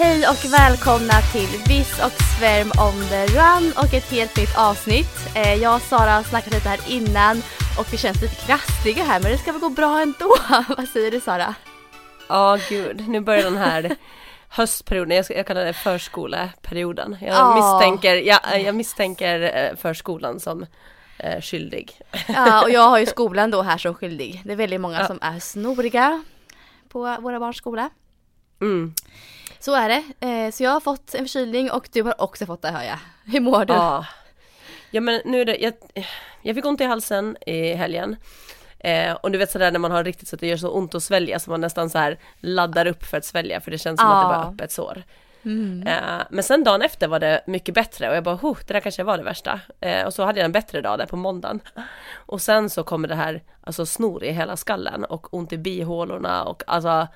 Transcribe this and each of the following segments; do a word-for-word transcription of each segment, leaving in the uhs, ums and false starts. Hej och välkomna till Viss och Svärm on the Run och ett helt nytt avsnitt. Jag och Sara har snackat lite här innan och vi känns lite krastiga här, men det ska väl gå bra ändå. Vad säger du, Sara? Ja, oh, gud. Nu börjar den här... höstperioden, jag, jag kallar det förskoleperioden. Jag, oh. misstänker, jag, jag misstänker förskolan som eh, skyldig. Ja, och jag har ju skolan då här som skyldig. Det är väldigt många ja. som är snoriga på våra barns skola. Mm. Så är det. Eh, så jag har fått en förkylning och du har också fått det, hör jag. Hur mår du? Ja, ja men nu är det... Jag, jag fick ont i halsen i helgen. Eh, och du vet sådär när man har riktigt så att det gör så ont att svälja så man nästan så här laddar upp för att svälja för det känns som ah. att det bara är öppet sår. Mm. Eh, men sen dagen efter var det mycket bättre och jag bara, oh, det där kanske var det värsta. Eh, och så hade jag en bättre dag där på måndagen. Och sen så kommer det här alltså snor i hela skallen och ont i bihålorna och alltså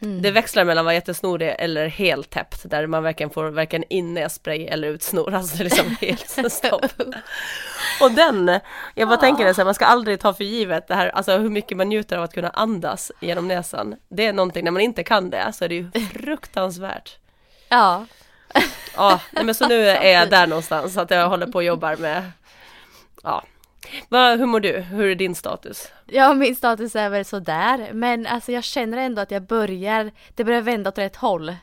mm. det växlar mellan vad jättesnorig eller helt täppt där man verkligen får varken inne spray eller ut snor, alltså det är liksom helt stopp. Och den, jag bara ah. tänker det så här, man ska aldrig ta för givet det här, alltså hur mycket man njuter av att kunna andas genom näsan. Det är någonting, när man inte kan det så är det ju fruktansvärt. Ja. Ja, men så nu är jag där någonstans att jag håller på och jobbar med, ja. Va, hur mår du? Hur är din status? Ja, min status är väl sådär. Men alltså, jag känner ändå att jag börjar... Det börjar vända åt rätt håll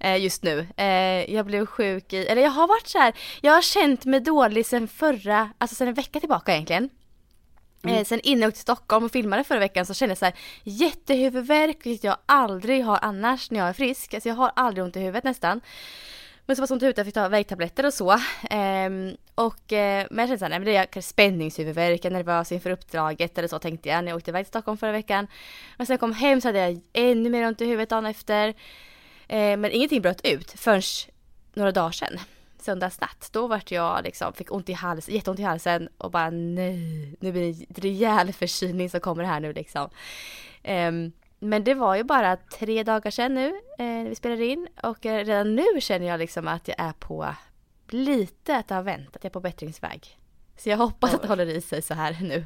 eh, just nu. Eh, jag blev sjuk i... Eller jag har varit så här... Jag har känt mig dålig sen förra... Alltså sen en vecka tillbaka egentligen. Mm. Eh, sen inne jag åkte till Stockholm och filmade förra veckan så kände jag så här... Jättehuvudvärk, vilket jag aldrig har annars när jag är frisk. Alltså jag har aldrig ont i huvudet nästan. Men så var som tur att jag fick ta värktabletter och så. Ehm, och, eh, men jag kände såhär, nej, men det är spänningshuvudvärk, jag nervös inför uppdraget eller så tänkte jag när jag åkte iväg till Stockholm förra veckan. Men sen kom hem så hade jag ännu mer ont i huvudet dagen efter. Ehm, men ingenting bröt ut förrän några dagar sedan. Söndagsnatt. Då vart jag liksom, fick ont i halsen, jätteont i halsen och bara nej, nu blir det en rejäl förkylning som kommer här nu liksom. Ehm, Men det var ju bara tre dagar sedan nu eh, när vi spelade in. Och eh, redan nu känner jag liksom att jag är på lite att jag har vänt. Att jag är på bättringsväg. Så jag hoppas ja, att det håller i sig så här nu.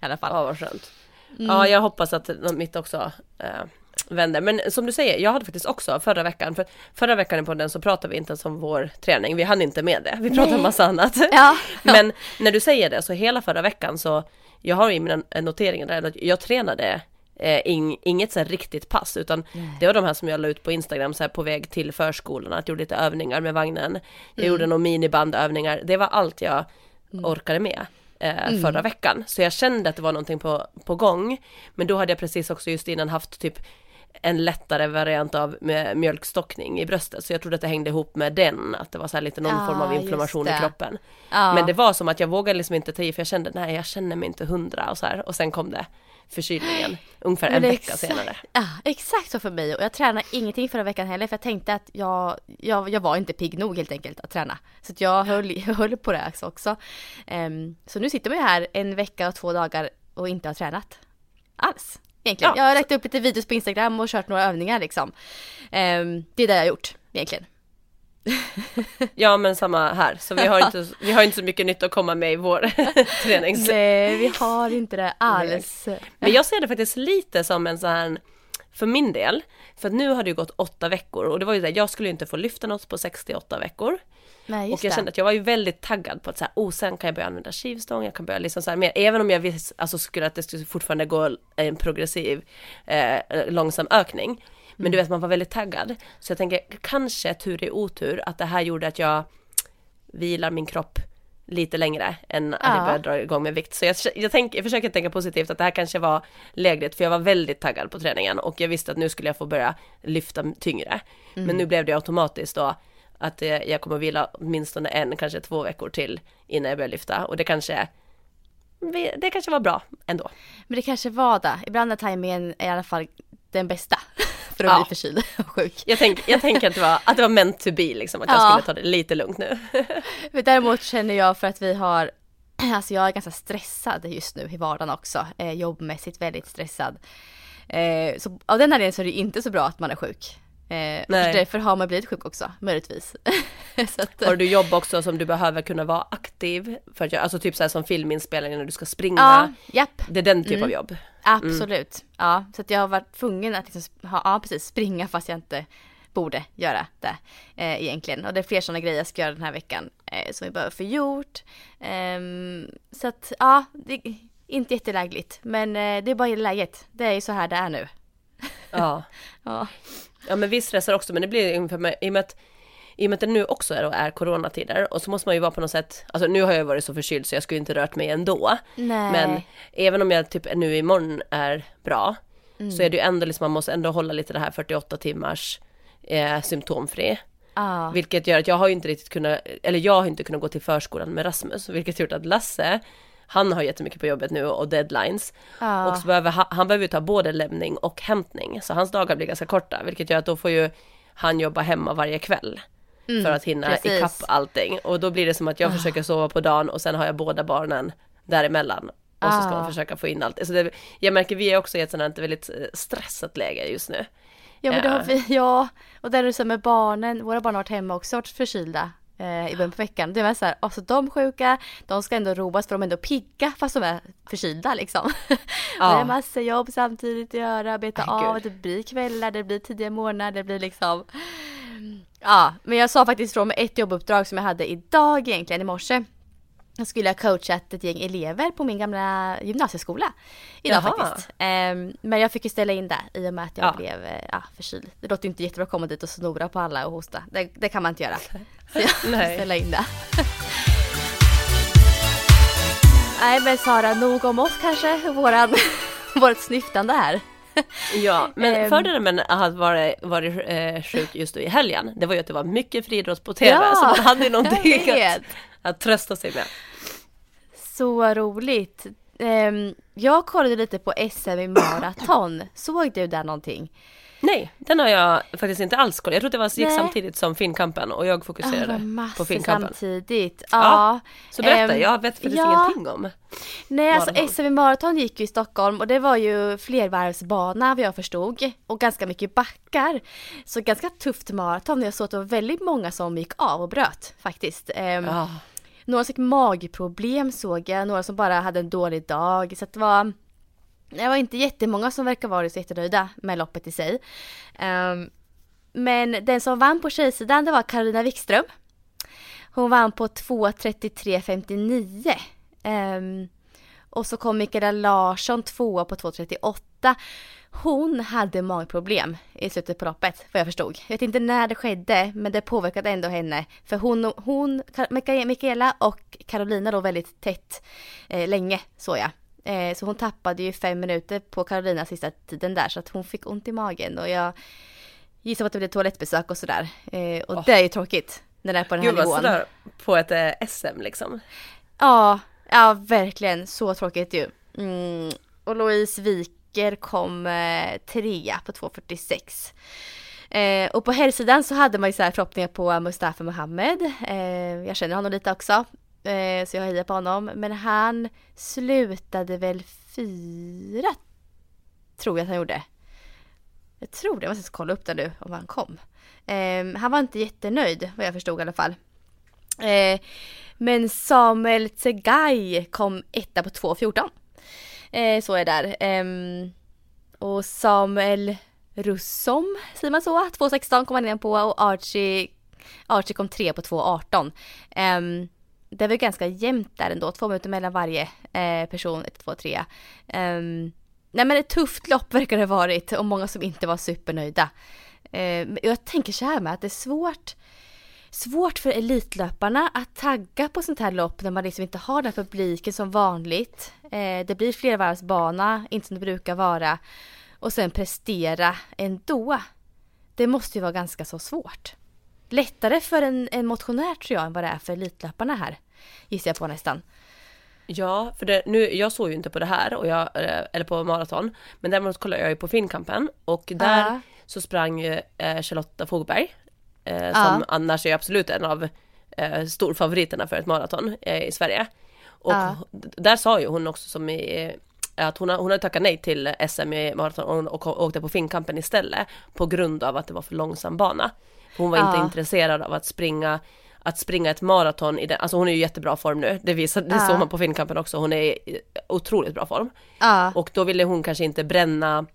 I alla fall. Ja, vad skönt. Mm. Ja, jag hoppas att mitt också eh, vänder. Men som du säger, jag hade faktiskt också förra veckan. För förra veckan på den så pratade vi inte ens om vår träning. Vi hann inte med det. Vi pratade Nej. om massa annat. Ja. Men när du säger det så hela förra veckan så... Jag har i mina noteringar där att jag tränade... In, inget så här riktigt pass utan yeah. det var de här som jag la ut på Instagram så här på väg till förskolan, att jag gjorde lite övningar med vagnen, jag mm. gjorde några minibandövningar, det var allt jag mm. orkade med eh, mm. förra veckan, så jag kände att det var någonting på, på gång, men då hade jag precis också just innan haft typ en lättare variant av mjölkstockning i bröstet, så jag trodde att det hängde ihop med den, att det var så här lite någon ah, form av inflammation i kroppen ah. men det var som att jag vågade liksom inte ta i, för jag kände nej, jag känner mig inte hundra och så här, och sen kom det förkylningen ungefär en vecka exakt, senare. Ja, exakt så för mig. Och jag tränade ingenting förra veckan heller, för jag tänkte att jag, jag, jag var inte pigg nog helt enkelt att träna. Så att jag höll, höll på det också. Um, så nu sitter man ju här en vecka och två dagar och inte har tränat alls. Egentligen. Ja, jag har räckt upp lite videos på Instagram och kört några övningar liksom. Um, det är det jag har gjort egentligen. Ja, men samma här. Så vi har inte, vi har inte så mycket nytt att komma med i vår tränings. Nej, vi har inte det alls. Men jag ser det faktiskt lite som en så här, för min del, för att nu har det ju gått åtta veckor och det var ju det, jag skulle ju inte få lyfta något på sextioåtta veckor. Nej, och jag kände det. Att jag var ju väldigt taggad på att så här, oh, sen kan jag börja använda skivstång, jag kan börja liksom så här mer, även om jag visst, alltså, skulle att det skulle fortfarande gå en progressiv eh, långsam ökning. Men du vet, man var väldigt taggad. Så jag tänker, kanske tur i otur att det här gjorde att jag vilar min kropp lite längre än att ja. jag började dra igång med vikt. Så jag, jag, tänk, jag försöker tänka positivt att det här kanske var lägligt, för jag var väldigt taggad på träningen och jag visste att nu skulle jag få börja lyfta tyngre. Mm. Men nu blev det automatiskt då att jag kommer att vila åtminstone en, kanske två veckor till innan jag börjar lyfta. Och det kanske det kanske var bra ändå. Men det kanske var det. Ibland är tajmingen i alla fall den bästa för att ja. bli förkyld och sjuk. Jag tänker jag tänk att, att det var meant to be, liksom, att ja. jag skulle ta det lite lugnt nu. Men däremot känner jag för att vi har... Alltså jag är ganska stressad just nu i vardagen också. Eh, jobbmässigt väldigt stressad. Eh, så av den anledningen så är det inte så bra att man är sjuk. Eh, därför har man blivit sjuk också, möjligtvis. Så att, har du jobb också som du behöver kunna vara aktiv? För att, alltså typ så här som filminspelning när du ska springa. Ja, det är den typ mm. av jobb. Absolut. Mm. Ja, så att jag har varit tvungen att liksom ha, ja, precis, springa fast jag inte borde göra det eh, egentligen. Och det är fler sådana grejer jag ska göra den här veckan eh, som vi behöver få gjort. Eh, så att ja, det är inte jättelägligt. Men eh, det är bara i läget. Det är ju så här det är nu. Ja. ja. Ja, men vi stressar också, men det blir inför, i och med att i och med att det nu också är, är coronatider och så måste man ju vara på något sätt, alltså nu har jag varit så förkyld så jag skulle inte rört mig ändå. Nej. Men även om jag typ nu imorgon är bra mm. så är det ju ändå liksom, man måste ändå hålla lite det här fyrtioåtta timmars eh, symptomfri. Ah. Vilket gör att jag har ju inte riktigt kunnat, eller jag har inte kunnat gå till förskolan med Rasmus, vilket gjort att Lasse, han har jättemycket på jobbet nu och deadlines. Ah. Och så behöver han, han behöver ju ta både lämning och hämtning. Så hans dagar blir ganska korta. Vilket gör att då får ju han jobba hemma varje kväll. Mm, för att hinna precis. ikapp allting. Och då blir det som att jag ah. försöker sova på dagen och sen har jag båda barnen däremellan. Och ah. så ska man försöka få in allt. Så det, jag märker vi är också i ett sådant väldigt stressat läge just nu. Ja, men det har vi, ja. Och där är det så med barnen. Våra barn har varit hemma också, varit förkylda. I början på veckan. Det var så här, alltså de sjuka, de ska ändå roas för de är ändå pigga fast de är förkylda liksom. Ja. Och det är massa jobb samtidigt att göra, beta Ay, av, det blir kvällar, det blir tidiga morgnar, det blir liksom... Ja, men jag sa faktiskt från ett jobbuppdrag som jag hade idag egentligen i morse. Jag skulle ha coachat ett gäng elever på min gamla gymnasieskola idag Jaha. faktiskt. Um, men jag fick ju ställa in det i och med att jag ja. blev uh, förkyld. Det låter ju inte jättebra att komma dit och snora på alla och hosta. Det, det kan man inte göra. Så jag fick ställa in det. Nej, men Sara, nog om oss kanske. Våran, vårt snyftande här. Ja, men fördelen med att vara, vara eh, sjuk just då i helgen, det var ju att det var mycket friidrott på tv. Ja, så man hade ju någonting att, att trösta sig med. Så roligt. um, Jag kollade lite på S M-maraton. Såg du där någonting? Nej, den har jag faktiskt inte alls kollat. Jag trodde det var, gick Nej. samtidigt som Finkampen. Och jag fokuserade oh, på Finkampen samtidigt. Ja, ja. Så berätta, um, jag vet faktiskt ja. ingenting om. Nej, alltså S M-maraton gick ju i Stockholm. Och det var ju flervarvsbana, vad jag förstod. Och ganska mycket backar. Så ganska tufft maraton. Jag såg att det var väldigt många som gick av och bröt faktiskt. um, Ja. Några som fick magproblem såg jag. Några som bara hade en dålig dag. Så att det var... Det var inte jättemånga som verkar vara så jättenöjda med loppet i sig. Um, men den som vann på tjejsidan, det var Carolina Wikström. Hon vann på två trettiofem femtionio. Um, och så kom Michaela Larsson tvåa på två trettioåtta. Hon hade magproblem i slutet på loppet, vad jag förstod. Jag vet inte när det skedde, men det påverkade ändå henne. För hon, hon Michaela och Carolina då väldigt tätt eh, länge, såg jag. Eh, så hon tappade ju fem minuter på Carolinas sista tiden där, så att hon fick ont i magen. Och jag gissar på att det blev toalettbesök och sådär. eh, Och oh. det är ju tråkigt när det är på den här Gud, nivån sådär, på ett eh, S M liksom. Ja, ja verkligen. Så tråkigt ju. mm. Och Lois Viker kom eh, trea på två fyrtiosex. Eh, och på herrsidan så hade man ju så här förhoppningar på Mustafa Mohammed. eh, Jag känner honom lite också, så jag hejar på honom. Men han slutade väl fyra, tror jag att han gjorde. Jag tror det, jag måste kolla upp det nu om han kom. um, Han var inte jättenöjd, vad jag förstod i alla fall. uh, Men Samuel Tsegaj kom etta på två fjorton. uh, Så är det där. um, Och Samuel Russom, säger man så, två sexton kom han in på. Och Archie, Archie kom tre på två arton. um, Det var ganska jämnt där ändå. Två minuter mellan varje eh, person. Ett, två, tre. Um, nej, men ett tufft lopp verkar det ha varit. Och många som inte var supernöjda. Um, jag tänker så här med att det är svårt svårt för elitlöparna att tagga på sånt här lopp när man liksom inte har den publiken som vanligt. Uh, det blir flervarvsbana, inte som det brukar vara. Och sen prestera ändå. Det måste ju vara ganska så svårt. Lättare för en, en motionär tror jag än vad det är för elitlöparna här, gissar jag på nästan. Ja, för det, nu, jag såg ju inte på det här och jag, eller på maraton, men däremot kollade jag ju på Finkampen och där uh. så sprang ju eh, Charlotta Fogberg eh, som uh. annars är absolut en av eh, storfavoriterna för ett maraton eh, i Sverige. Och uh. där sa ju hon också som i, att hon, hon hade tackat nej till S M i maraton och, och åkte på Finkampen istället på grund av att det var för långsam bana. Hon var uh. inte intresserad av att springa att springa ett maraton i den, alltså hon är ju i jättebra form nu, det visar det uh. såg man på Finkampen också, hon är i otroligt bra form uh. och då ville hon kanske inte bränna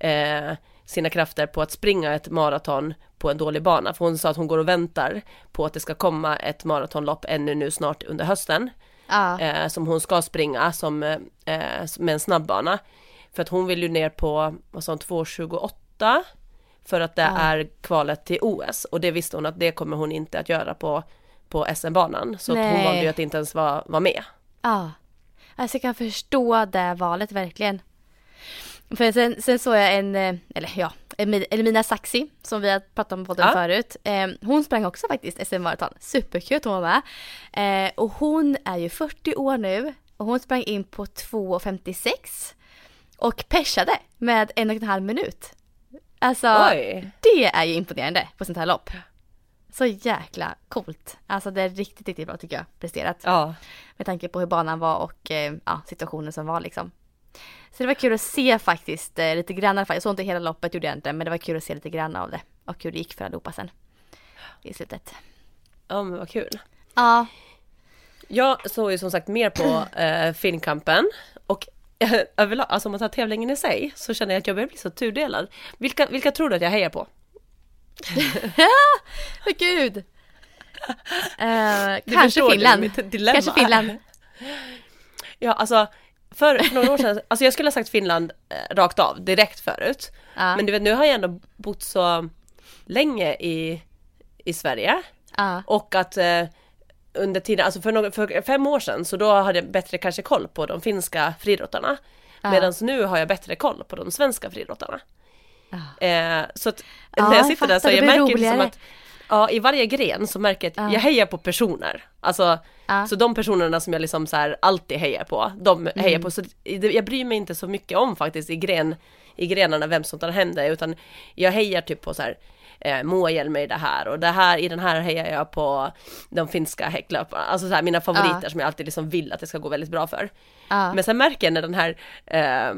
eh, sina krafter på att springa ett maraton på en dålig bana, för hon sa att hon går och väntar på att det ska komma ett maratonlopp ännu nu snart under hösten uh. eh, som hon ska springa som, eh, med en snabbbana, för att hon vill ju ner på vad sa hon, två tjugoåtta för att det ja. är kvalet till O S. Och det visste hon att det kommer hon inte att göra på, på S M-banan. Så att hon valde ju att inte ens vara var med. Ja, alltså jag kan förstå det valet verkligen. För sen, sen såg jag en, eller ja, Elmina Saxi som vi har pratat om på den ja. förut. Hon sprang också faktiskt S M-maraton. Superkul hon var med. Och hon är ju fyrtio år nu. Och hon sprang in på två femtiosex. Och persade med en och en halv minut. Alltså, Oj. det är ju imponerande på sånt här lopp. Så jäkla coolt. Alltså det är riktigt, riktigt bra tycker jag, presterat. Ja. Med tanke på hur banan var och ja, situationen som var liksom. Så det var kul att se faktiskt lite grann i alla fall. Jag såg inte hela loppet, gjorde jag inte. Men det var kul att se lite grann av det. Och hur det gick för allihopa sen i slutet. Ja, men vad kul. Ja. Jag såg ju som sagt mer på eh, Finkampen. Och överlag, alltså om man tar tävlingen i sig så känner jag att jag börjar bli så tudelad. Vilka, vilka tror du att jag hejar på? Gud! Uh, kanske Finland. Kanske Finland. Ja, alltså för, för några år sedan, alltså jag skulle ha sagt Finland eh, rakt av, direkt förut. Uh. Men du vet, nu har jag ändå bott så länge i, i Sverige. Uh. Och att eh, under tiden, alltså för, någon, för fem år sedan så då hade jag bättre kanske koll på de finska friidrottarna, ah. medan nu har jag bättre koll på de svenska friidrottarna. ah. eh, så att ah, när jag sitter jag där så jag märker liksom att ja, i varje gren så märker jag att ah. jag hejar på personer, alltså, ah. så de personerna som jag liksom så här alltid hejar på, de hejar mm. på, så jag bryr mig inte så mycket om faktiskt i, gren, i grenarna vem som tar hem det, utan jag hejar typ på så här Eh, Moa hjälper i det här och det här, i den här hejar jag på de finska häcklöparna, alltså så här, mina favoriter uh. som jag alltid liksom vill att det ska gå väldigt bra för. uh. Men sen märker jag när den här eh,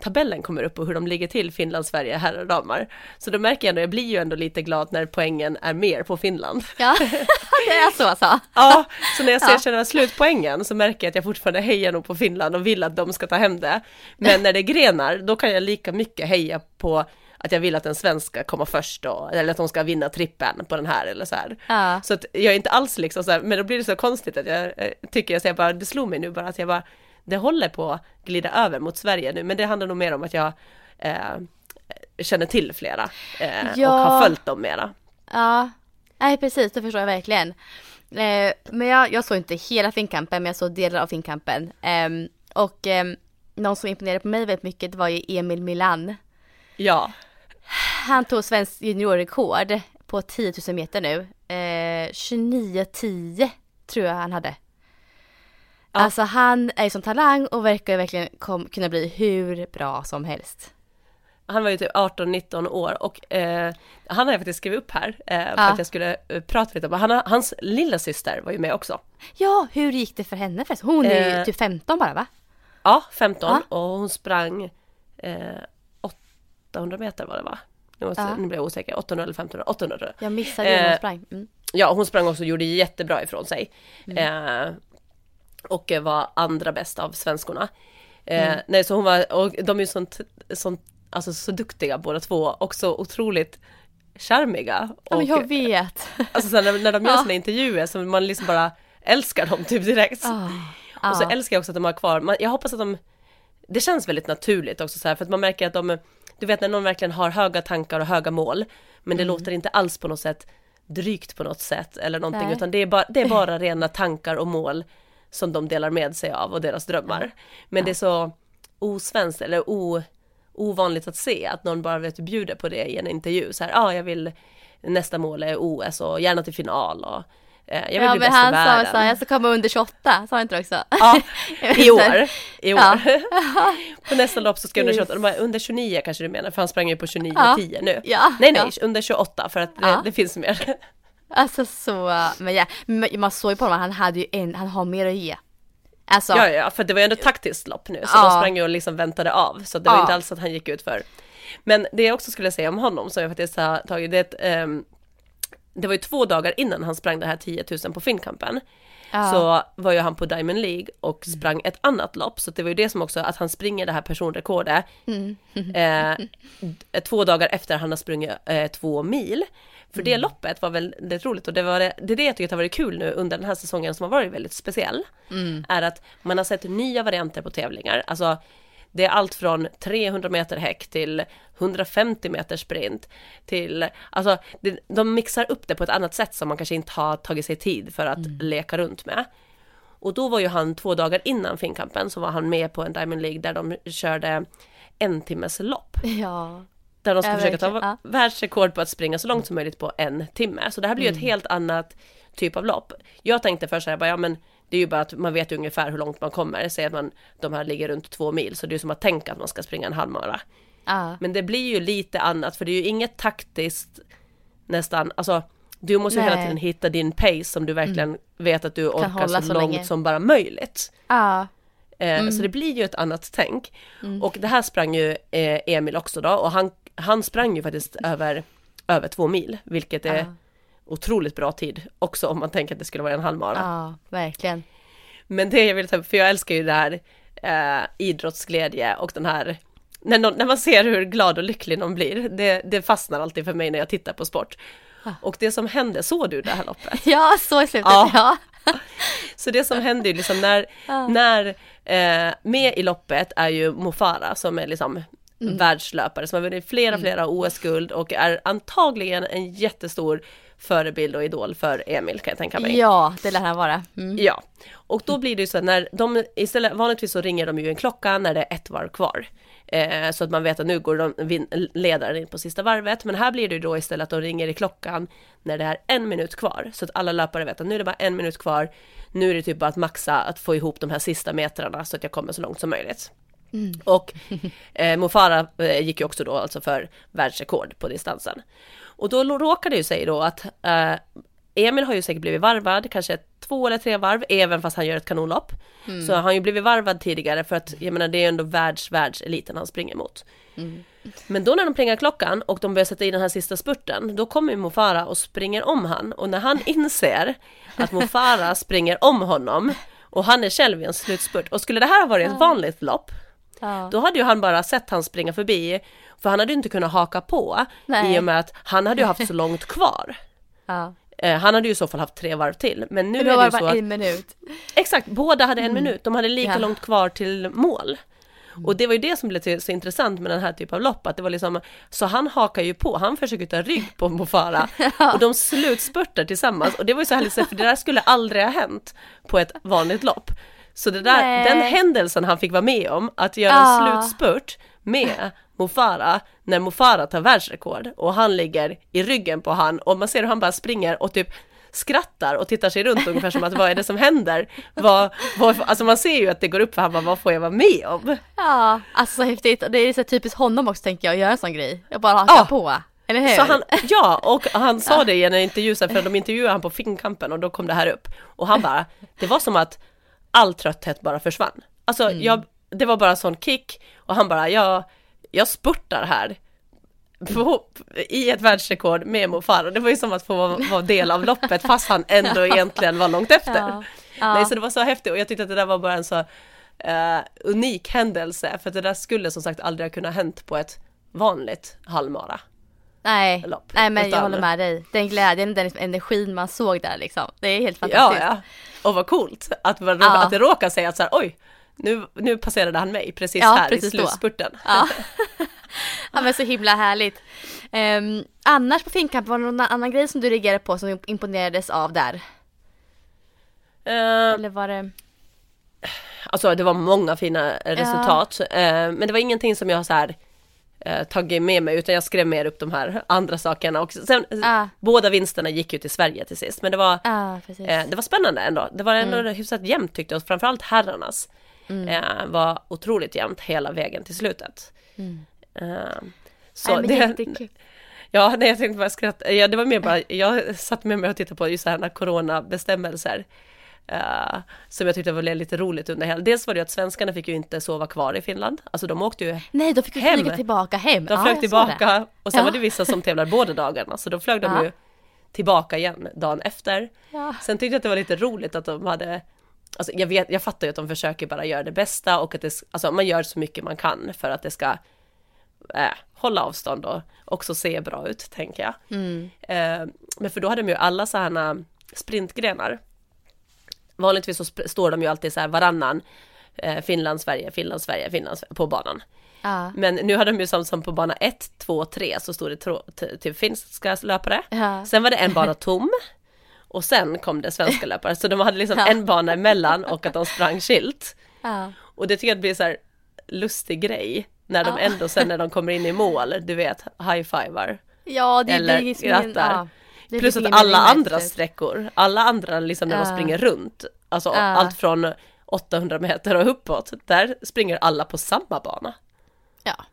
tabellen kommer upp och hur de ligger till Finland, Sverige, herrar och damer, så då märker jag ändå, jag blir ju ändå lite glad när poängen är mer på Finland. Ja, det är så alltså. Ja, så när jag ser ja. känner jag slutpoängen så märker jag att jag fortfarande hejar nog på Finland och vill att de ska ta hem det, men när det grenar då kan jag lika mycket heja på att jag vill att den svenska kommer först då, eller att de ska vinna trippen på den här eller så här. Ja. Så att jag är inte alls liksom så här, men då blir det så konstigt att jag eh, tycker jag så jag bara, det slog mig nu bara att jag bara, det håller på att glida över mot Sverige nu, men det handlar nog mer om att jag eh, känner till flera eh, ja. och har följt dem mera. Ja, nej precis, det förstår jag verkligen. Eh, men jag, jag såg inte hela Finkampen, men jag såg delar av Finkampen. Eh, och eh, någon som imponerade på mig väldigt mycket, det var ju Emil Milan. Ja. Han tog svensk juniorrekord på tio tusen meter nu. Eh, tjugonio tio tror jag han hade. Ja. Alltså han är ju som talang och verkar verkligen kom, kunna bli hur bra som helst. Han var ju typ arton nitton år och eh, han har jag faktiskt skrivit upp här eh, för ja. att jag skulle prata lite om. Han, hans lilla syster var ju med också. Ja, hur gick det för henne? Hon är ju eh, typ femton bara va? Ja, femton ja. och hon sprang... Eh, åttahundra meter var det va? Nu, måste, uh-huh. nu blev jag osäker. åttahundra eller femtonhundra? åttahundra tror jag. Jag missade hur eh, hon sprang. Mm. Ja, hon sprang också och gjorde jättebra ifrån sig. Mm. Eh, och var andra bäst av svenskorna. Eh, mm. Nej, så hon var, och de är ju sånt, sånt, alltså så duktiga båda två. Och så otroligt charmiga. Ja, men jag vet. Alltså så när, när de gör sina intervjuer så man liksom bara älskar dem typ direkt. Oh. Oh. Och så älskar jag också att de har kvar. Man, jag hoppas att de, det känns väldigt naturligt också så här, för att man märker att de, du vet när någon verkligen har höga tankar och höga mål, men det mm. låter inte alls på något sätt drygt på något sätt eller någonting. Nej. Utan det är, bara, det är bara rena tankar och mål som de delar med sig av och deras drömmar. Ja. Men ja. det är så osvenskt eller o, ovanligt att se att någon bara vet, bjuder på det i en intervju. Så här, ja ah, jag vill, nästa mål är O S och gärna till final och Jag vill ja, bli men bäst i världen. Han sa så här, jag ska komma under tjugoåtta, sa han inte också? Ja, i år. I år. Ja. På nästa lopp så ska jag under tjugoåtta. De bara, under tjugonio kanske du menar, för han sprang ju på tjugonio ja. tio nu. Ja. Nej, nej, ja. Under tjugoåtta, för att det, ja. det finns mer. Alltså så, men ja, man såg ju på honom, han hade ju en, han har mer att ge. Alltså, ja, ja, för det var ju ändå taktiskt lopp nu, så ja. de sprang ju och liksom väntade av, så det var ja. inte alls att han gick ut för. Men det jag också skulle säga om honom, som jag faktiskt har tagit, det är ett... Um, det var ju två dagar innan han sprang det här tio tusen på Finkampen. Ja. Så var ju han på Diamond League och sprang ett annat lopp. Så det var ju det som också, att han springer det här personrekordet mm. eh, två dagar efter han har sprungit eh, två mil. För mm. det loppet var väldigt roligt. Och det, var det, det är det jag tycker har varit kul nu under den här säsongen, som har varit väldigt speciell. Mm. Är att man har sett nya varianter på tävlingar. Alltså... Det är allt från trehundra meter häck till hundrafemtio meter sprint. Till, alltså, det, de mixar upp det på ett annat sätt som man kanske inte har tagit sig tid för att mm. leka runt med. Och då var ju han två dagar innan Finkampen, så var han med på en Diamond League där de körde en timmes lopp. Ja. Där de ska ja, försöka ta ja. världsrekord på att springa så långt som möjligt på en timme. Så det här blir ju mm. ett helt annat typ av lopp. Jag tänkte först så här, bara, ja men... Det är ju bara att man vet ungefär hur långt man kommer. Säg att man, de här ligger runt två mil. Så det är ju som att tänka att man ska springa en halvmara. Uh. Men det blir ju lite annat. För det är ju inget taktiskt nästan. Alltså, du måste ju hela tiden hitta din pace. Som du verkligen mm. vet att du kan orkar så, så långt länge. Som bara möjligt. Uh. Eh, mm. Så det blir ju ett annat tänk. Mm. Och det här sprang ju eh, Emil också då. Och han, han sprang ju faktiskt mm. över, över två mil. Vilket är... Uh. otroligt bra tid också om man tänker att det skulle vara en halvmara. Ja, verkligen. Men det jag vill ta upp, för jag älskar ju det här eh, idrottsglädje och den här, när, någon, när man ser hur glad och lycklig någon blir, det, det fastnar alltid för mig när jag tittar på sport. Ja. Och det som hände, såg du det här loppet? Ja, så i slutet, ja. ja. Så det som hände ju liksom när, ja. när eh, med i loppet är ju Mo Farah, som är liksom mm. världslöpare, som har vunnit flera, flera mm. O S-guld och är antagligen en jättestor förebild och idol för Emil, kan jag tänka mig. Ja, det lär han vara. Mm. Ja, och då blir det ju så att när de, istället, vanligtvis så ringer de ju en klocka när det är ett varv kvar. Eh, så att man vet att nu går de vin, ledaren in på sista varvet. Men här blir det ju då istället att de ringer i klockan när det är en minut kvar. Så att alla löpare vet att nu är det bara en minut kvar. Nu är det typ bara att maxa, att få ihop de här sista metrarna så att jag kommer så långt som möjligt. Mm. Och eh, Mo Farah eh, gick ju också då alltså för världsrekord på distansen. Och då råkade det ju sig då att eh, Emil har ju säkert blivit varvad, kanske två eller tre varv, även fast han gör ett kanonlopp. Mm. Så han har ju blivit varvad tidigare, för att jag menar, det är ju ändå världs, världseliten han springer mot. Mm. Men då när de plingar klockan och de börjar sätta i den här sista spurten, då kommer Mo Farah och springer om han. Och när han inser att Mo Farah springer om honom och han är själv i en slutspurt, och skulle det här ha varit ett vanligt lopp, ja. Då hade ju han bara sett han springa förbi, för han hade ju inte kunnat haka på. Nej. I och med att han hade ju haft så långt kvar. Ja. Eh, han hade ju i så fall haft tre varv till. Men nu det är det ju så att... en minut. Exakt, båda hade en mm. minut. De hade lika ja. långt kvar till mål. Mm. Och det var ju det som blev så intressant med den här typen av lopp. Att det var liksom, så han hakar ju på. Han försöker ta rygg på Mo Farah. Ja. Och de slutspurtar tillsammans. Och det var ju så härligt, för det där skulle aldrig ha hänt på ett vanligt lopp. Så det där, nej. Den händelsen han fick vara med om, att göra en ah. slutspurt med Mo Farah, när Mo Farah tar världsrekord och han ligger i ryggen på han, och man ser hur han bara springer och typ skrattar och tittar sig runt ungefär som att vad är det som händer? Vad, vad, alltså man ser ju att det går upp för han bara, vad får jag vara med om? Ja, alltså så häftigt. Och det är så typiskt honom också, tänker jag, att göra en sån grej. Jag bara hakar ah. på. Eller hur? Så han, ja, och han sa ja. det i en intervju, för de intervjuade han på Finkampen och då kom det här upp. Och han bara, det var som att all trötthet bara försvann. Alltså, mm. jag, det var bara sån kick. Och han bara, ja, jag spurtar här på, i ett världsrekord med Mo Farah. Det var ju som att få vara, vara del av loppet, fast han ändå egentligen var långt efter. Ja. Ja. Nej, så det var så häftigt. Och jag tyckte att det där var bara en så uh, unik händelse. För att det där skulle som sagt aldrig ha kunnat hänt på ett vanligt halvmara. Nej, lopp. Nej, men utan... jag håller med dig. Den glädjen, den energin man såg där liksom. Det är helt fantastiskt. Ja, ja. Och vad coolt att, man, ja. att det råkar säga att så här, oj, nu, nu passerade han mig precis ja, här precis i slutspurten. Ja. Ja, men så himla härligt. Um, annars på Finkamp, var det någon annan grej som du reagerade på som imponerades av där? Uh, Eller var det... Alltså det var många fina resultat. Ja. Uh, men det var ingenting som jag så här... eh, tagit med mig, utan jag skrev mer upp de här andra sakerna också. Sen, ah. båda vinsterna gick ju till Sverige till sist, men det var, ah, eh, det var spännande ändå. Det var ändå mm. hyfsat jämnt tyckte jag, och framförallt herrarnas mm. eh, var otroligt jämnt hela vägen till slutet. Mm. Eh, så nej, men det, det ja, nej, jag tänkte bara skratta. Ja, det var mer bara, jag satt med mig och tittade på just här när coronabestämmelser. Uh, som jag tyckte var lite roligt under hela. Dels var det ju att svenskarna fick ju inte sova kvar i Finland. Alltså de åkte ju Nej, de fick ju hem. flyga tillbaka hem. De ja, flög tillbaka. Och sen ja. var det vissa som tävlar båda dagarna. Så då flög de ja. ju tillbaka igen dagen efter. Ja. Sen tyckte jag att det var lite roligt att de hade... Alltså jag, vet, jag fattar ju att de försöker bara göra det bästa. Och att det, alltså man gör så mycket man kan för att det ska... Äh, hålla avstånd och också se bra ut, tänker jag. Mm. Eh, men för då hade de ju alla så här sprintgrenar. Vanligtvis så sp- står de ju alltid så här varannan eh, Finland, Sverige, Finland, Sverige, Finland på banan. Ja. Men nu hade de ju som, som på bana ett, två, tre så stod det tro- t- till finska löpare. Ja. Sen var det en bana tom och sen kom det svenska löpare. Så de hade liksom ja. en bana emellan och att de sprang skilt. Ja. Och det tycker jag blir så här lustig grej. När de ändå sen när de kommer in i mål, du vet, high-fivar. Ja, det eller blir liksom ingen, ja, det plus att alla andra sträckor, alla andra liksom när uh. de springer runt, alltså uh. allt från åttahundra meter och uppåt, där springer alla på samma bana. Ja.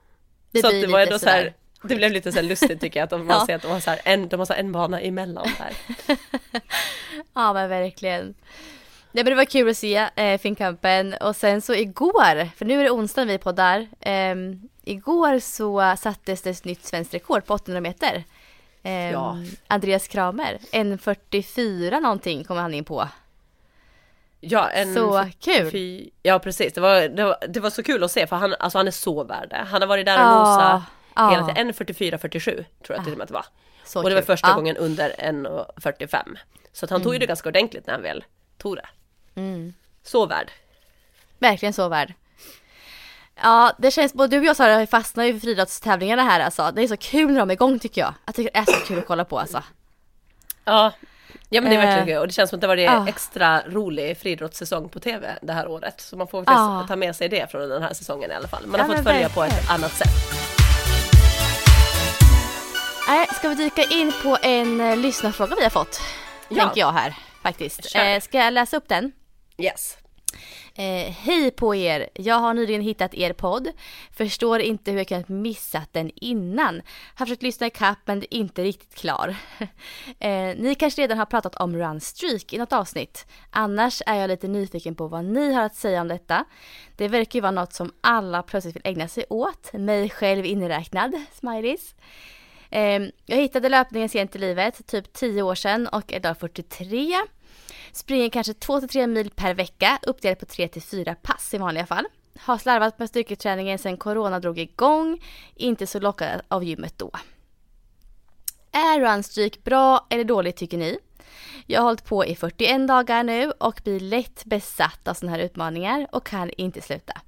Det så blir att det var ändå så här, det blev lite så här lustigt tycker jag, att man ja. ser att de har så här en, de har så här en bana emellan där. Ja, men verkligen. Nej, men det var kul att se eh, Finkampen. Och sen så igår, för nu är det onsdag vi på där. Eh, igår så sattes det ett nytt svenskt rekord på åttahundra meter. Eh, ja. Andreas Kramer, en fyrtiofyra någonting kommer han in på. Ja, en så kul. Fy, ja, precis. Det var, det var, det var så kul att se, för han, alltså, han är så värd. Han har varit där och ah, nosat ah. hela tiden. en fyrtiofyra fyrtiosju tror jag ah. till och med att det var. Så och det var kul. Första ah. gången under en fyrtiofem. Så att han mm. tog ju det ganska ordentligt när han väl tog det. Mm. Så värd. Verkligen så värd. Ja, det känns, både du och jag Sara fastnar ju för friidrottstävlingarna här alltså. Det är så kul när de är igång tycker jag. Jag tycker det är så kul att kolla på alltså. Ja, ja men det är verkligen kul. Och det känns som att det var en uh. extra rolig friidrottssäsong på tv det här året. Så man får uh. ta med sig det från den här säsongen i alla fall. Man ja, har fått följa på ett annat sätt. Nej, ska vi dyka in på en lyssnarfråga vi har fått? Ja. Tänker jag här. Faktiskt. Eh, ska jag läsa upp den? Yes. Eh, hej på er. Jag har nyligen hittat er podd. Förstår inte hur jag kunnat missat den innan. Har försökt lyssna i kapp men inte riktigt klar. eh, ni kanske redan har pratat om Run Streak i något avsnitt. Annars är jag lite nyfiken på vad ni har att säga om detta. Det verkar ju vara något som alla plötsligt vill ägna sig åt. Mig själv inräknad. Smileys. Jag hittade löpningen sent i livet, typ tio år sedan och är idag fyrtiotre. Springer kanske två till tre mil per vecka, uppdelat på tre till fyra pass i vanliga fall. Har slarvat med styrketräningen sedan corona drog igång, inte så lockad av gymmet då. Är runstryk bra eller dåligt tycker ni? Jag har hållit på i fyrtioen dagar nu och blir lätt besatt av sådana här utmaningar och kan inte sluta.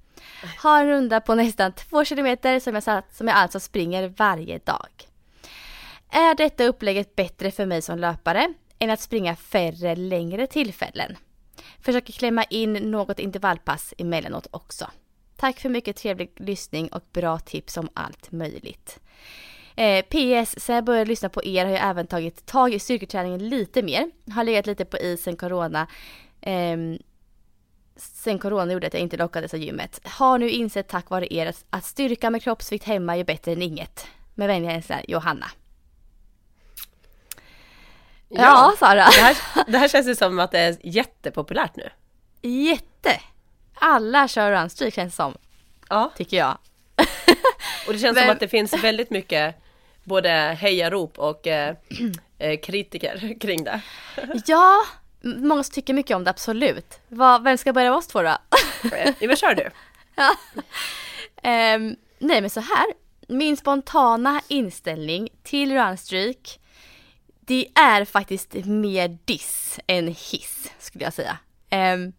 Har en runda på nästan två kilometer som jag, som jag alltså springer varje dag. Är detta upplägget bättre för mig som löpare än att springa färre längre tillfällen? Försöker klämma in något intervallpass emellanåt också. Tack för mycket trevlig lyssning och bra tips om allt möjligt. Eh, P S, sen jag började lyssna på er har jag även tagit tag i styrketräningen lite mer. Har legat lite på is sen corona. Eh, sen corona gjorde att jag inte lockades av gymmet. Har nu insett tack vare er att styrka med kroppsvikt hemma är bättre än inget. Med vänliga hälsningar, Johanna. Ja, ja, Sara. Det här, det här känns ju som att det är jättepopulärt nu. Jätte. Alla kör runstreak känns som. Ja. Tycker jag. Och det känns Men... som att det finns väldigt mycket både hejarop och eh, kritiker kring det. Ja, många tycker mycket om det, absolut. Vad, vem ska börja med oss två då? Ja, men kör du. Ja. Um, nej, men så här. Min spontana inställning till runstreak, det är faktiskt mer diss än hiss, skulle jag säga. Um,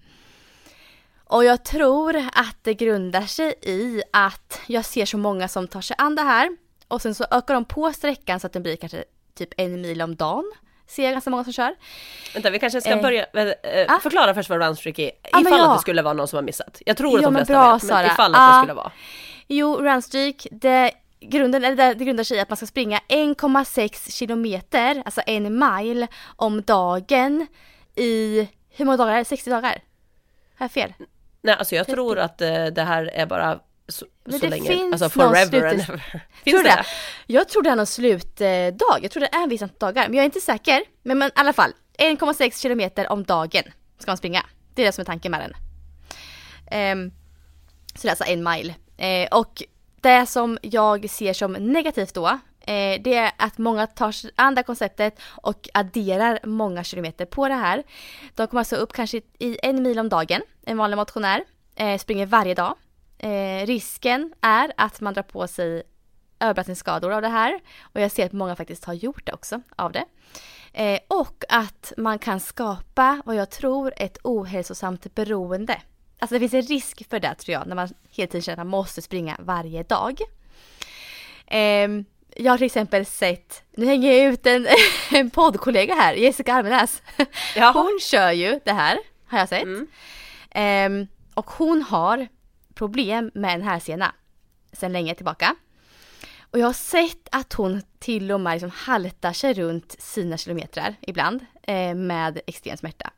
och jag tror att det grundar sig i att jag ser så många som tar sig an det här. Och sen så ökar de på sträckan så att den blir kanske typ en mil om dagen. Ser jag ganska många som kör. Vänta, vi kanske ska eh, börja eh, ah, förklara först vad runstreak är. Ifall ah, ja. att det skulle vara någon som har missat. Jag tror att jo, de flesta bra, vet, men Sara, ifall att ah, det skulle vara. Jo, runstreak, det grunden, eller det grundar sig i att man ska springa en komma sex kilometer, alltså en mile om dagen i hur många dagar? sextio dagar. Har jag fel? Nej, alltså jag tror att eh, det här är bara så, men så det länge. Finns alltså forever and ever. Finns det? det? Jag tror det är någon slutdag. Jag tror det är en viss antal dagar. Men jag är inte säker. Men, men i alla fall, en komma sex kilometer om dagen ska man springa. Det är det som är tanken med den. Um, så det är alltså en mile. Uh, och det som jag ser som negativt då, uh, det är att många tar andra konceptet och adderar många kilometer på det här. De kommer alltså upp kanske i en mil om dagen. En vanlig motionär uh, springer varje dag. Eh, risken är att man drar på sig överbelastningsskador av det här, och jag ser att många faktiskt har gjort det också av det, eh, och att man kan skapa vad jag tror ett ohälsosamt beroende. Alltså det finns en risk för det, tror jag, när man hela tiden känner att man måste springa varje dag. eh, Jag har till exempel sett, nu hänger jag ut en, en poddkollega här, Jessica Armenäs. Ja. Hon kör ju det här, har jag sett. mm. eh, Och hon har problem med en härsena sen länge tillbaka. Och jag har sett att hon till och med liksom haltar sig runt sina kilometrar ibland eh, med extrem smärta.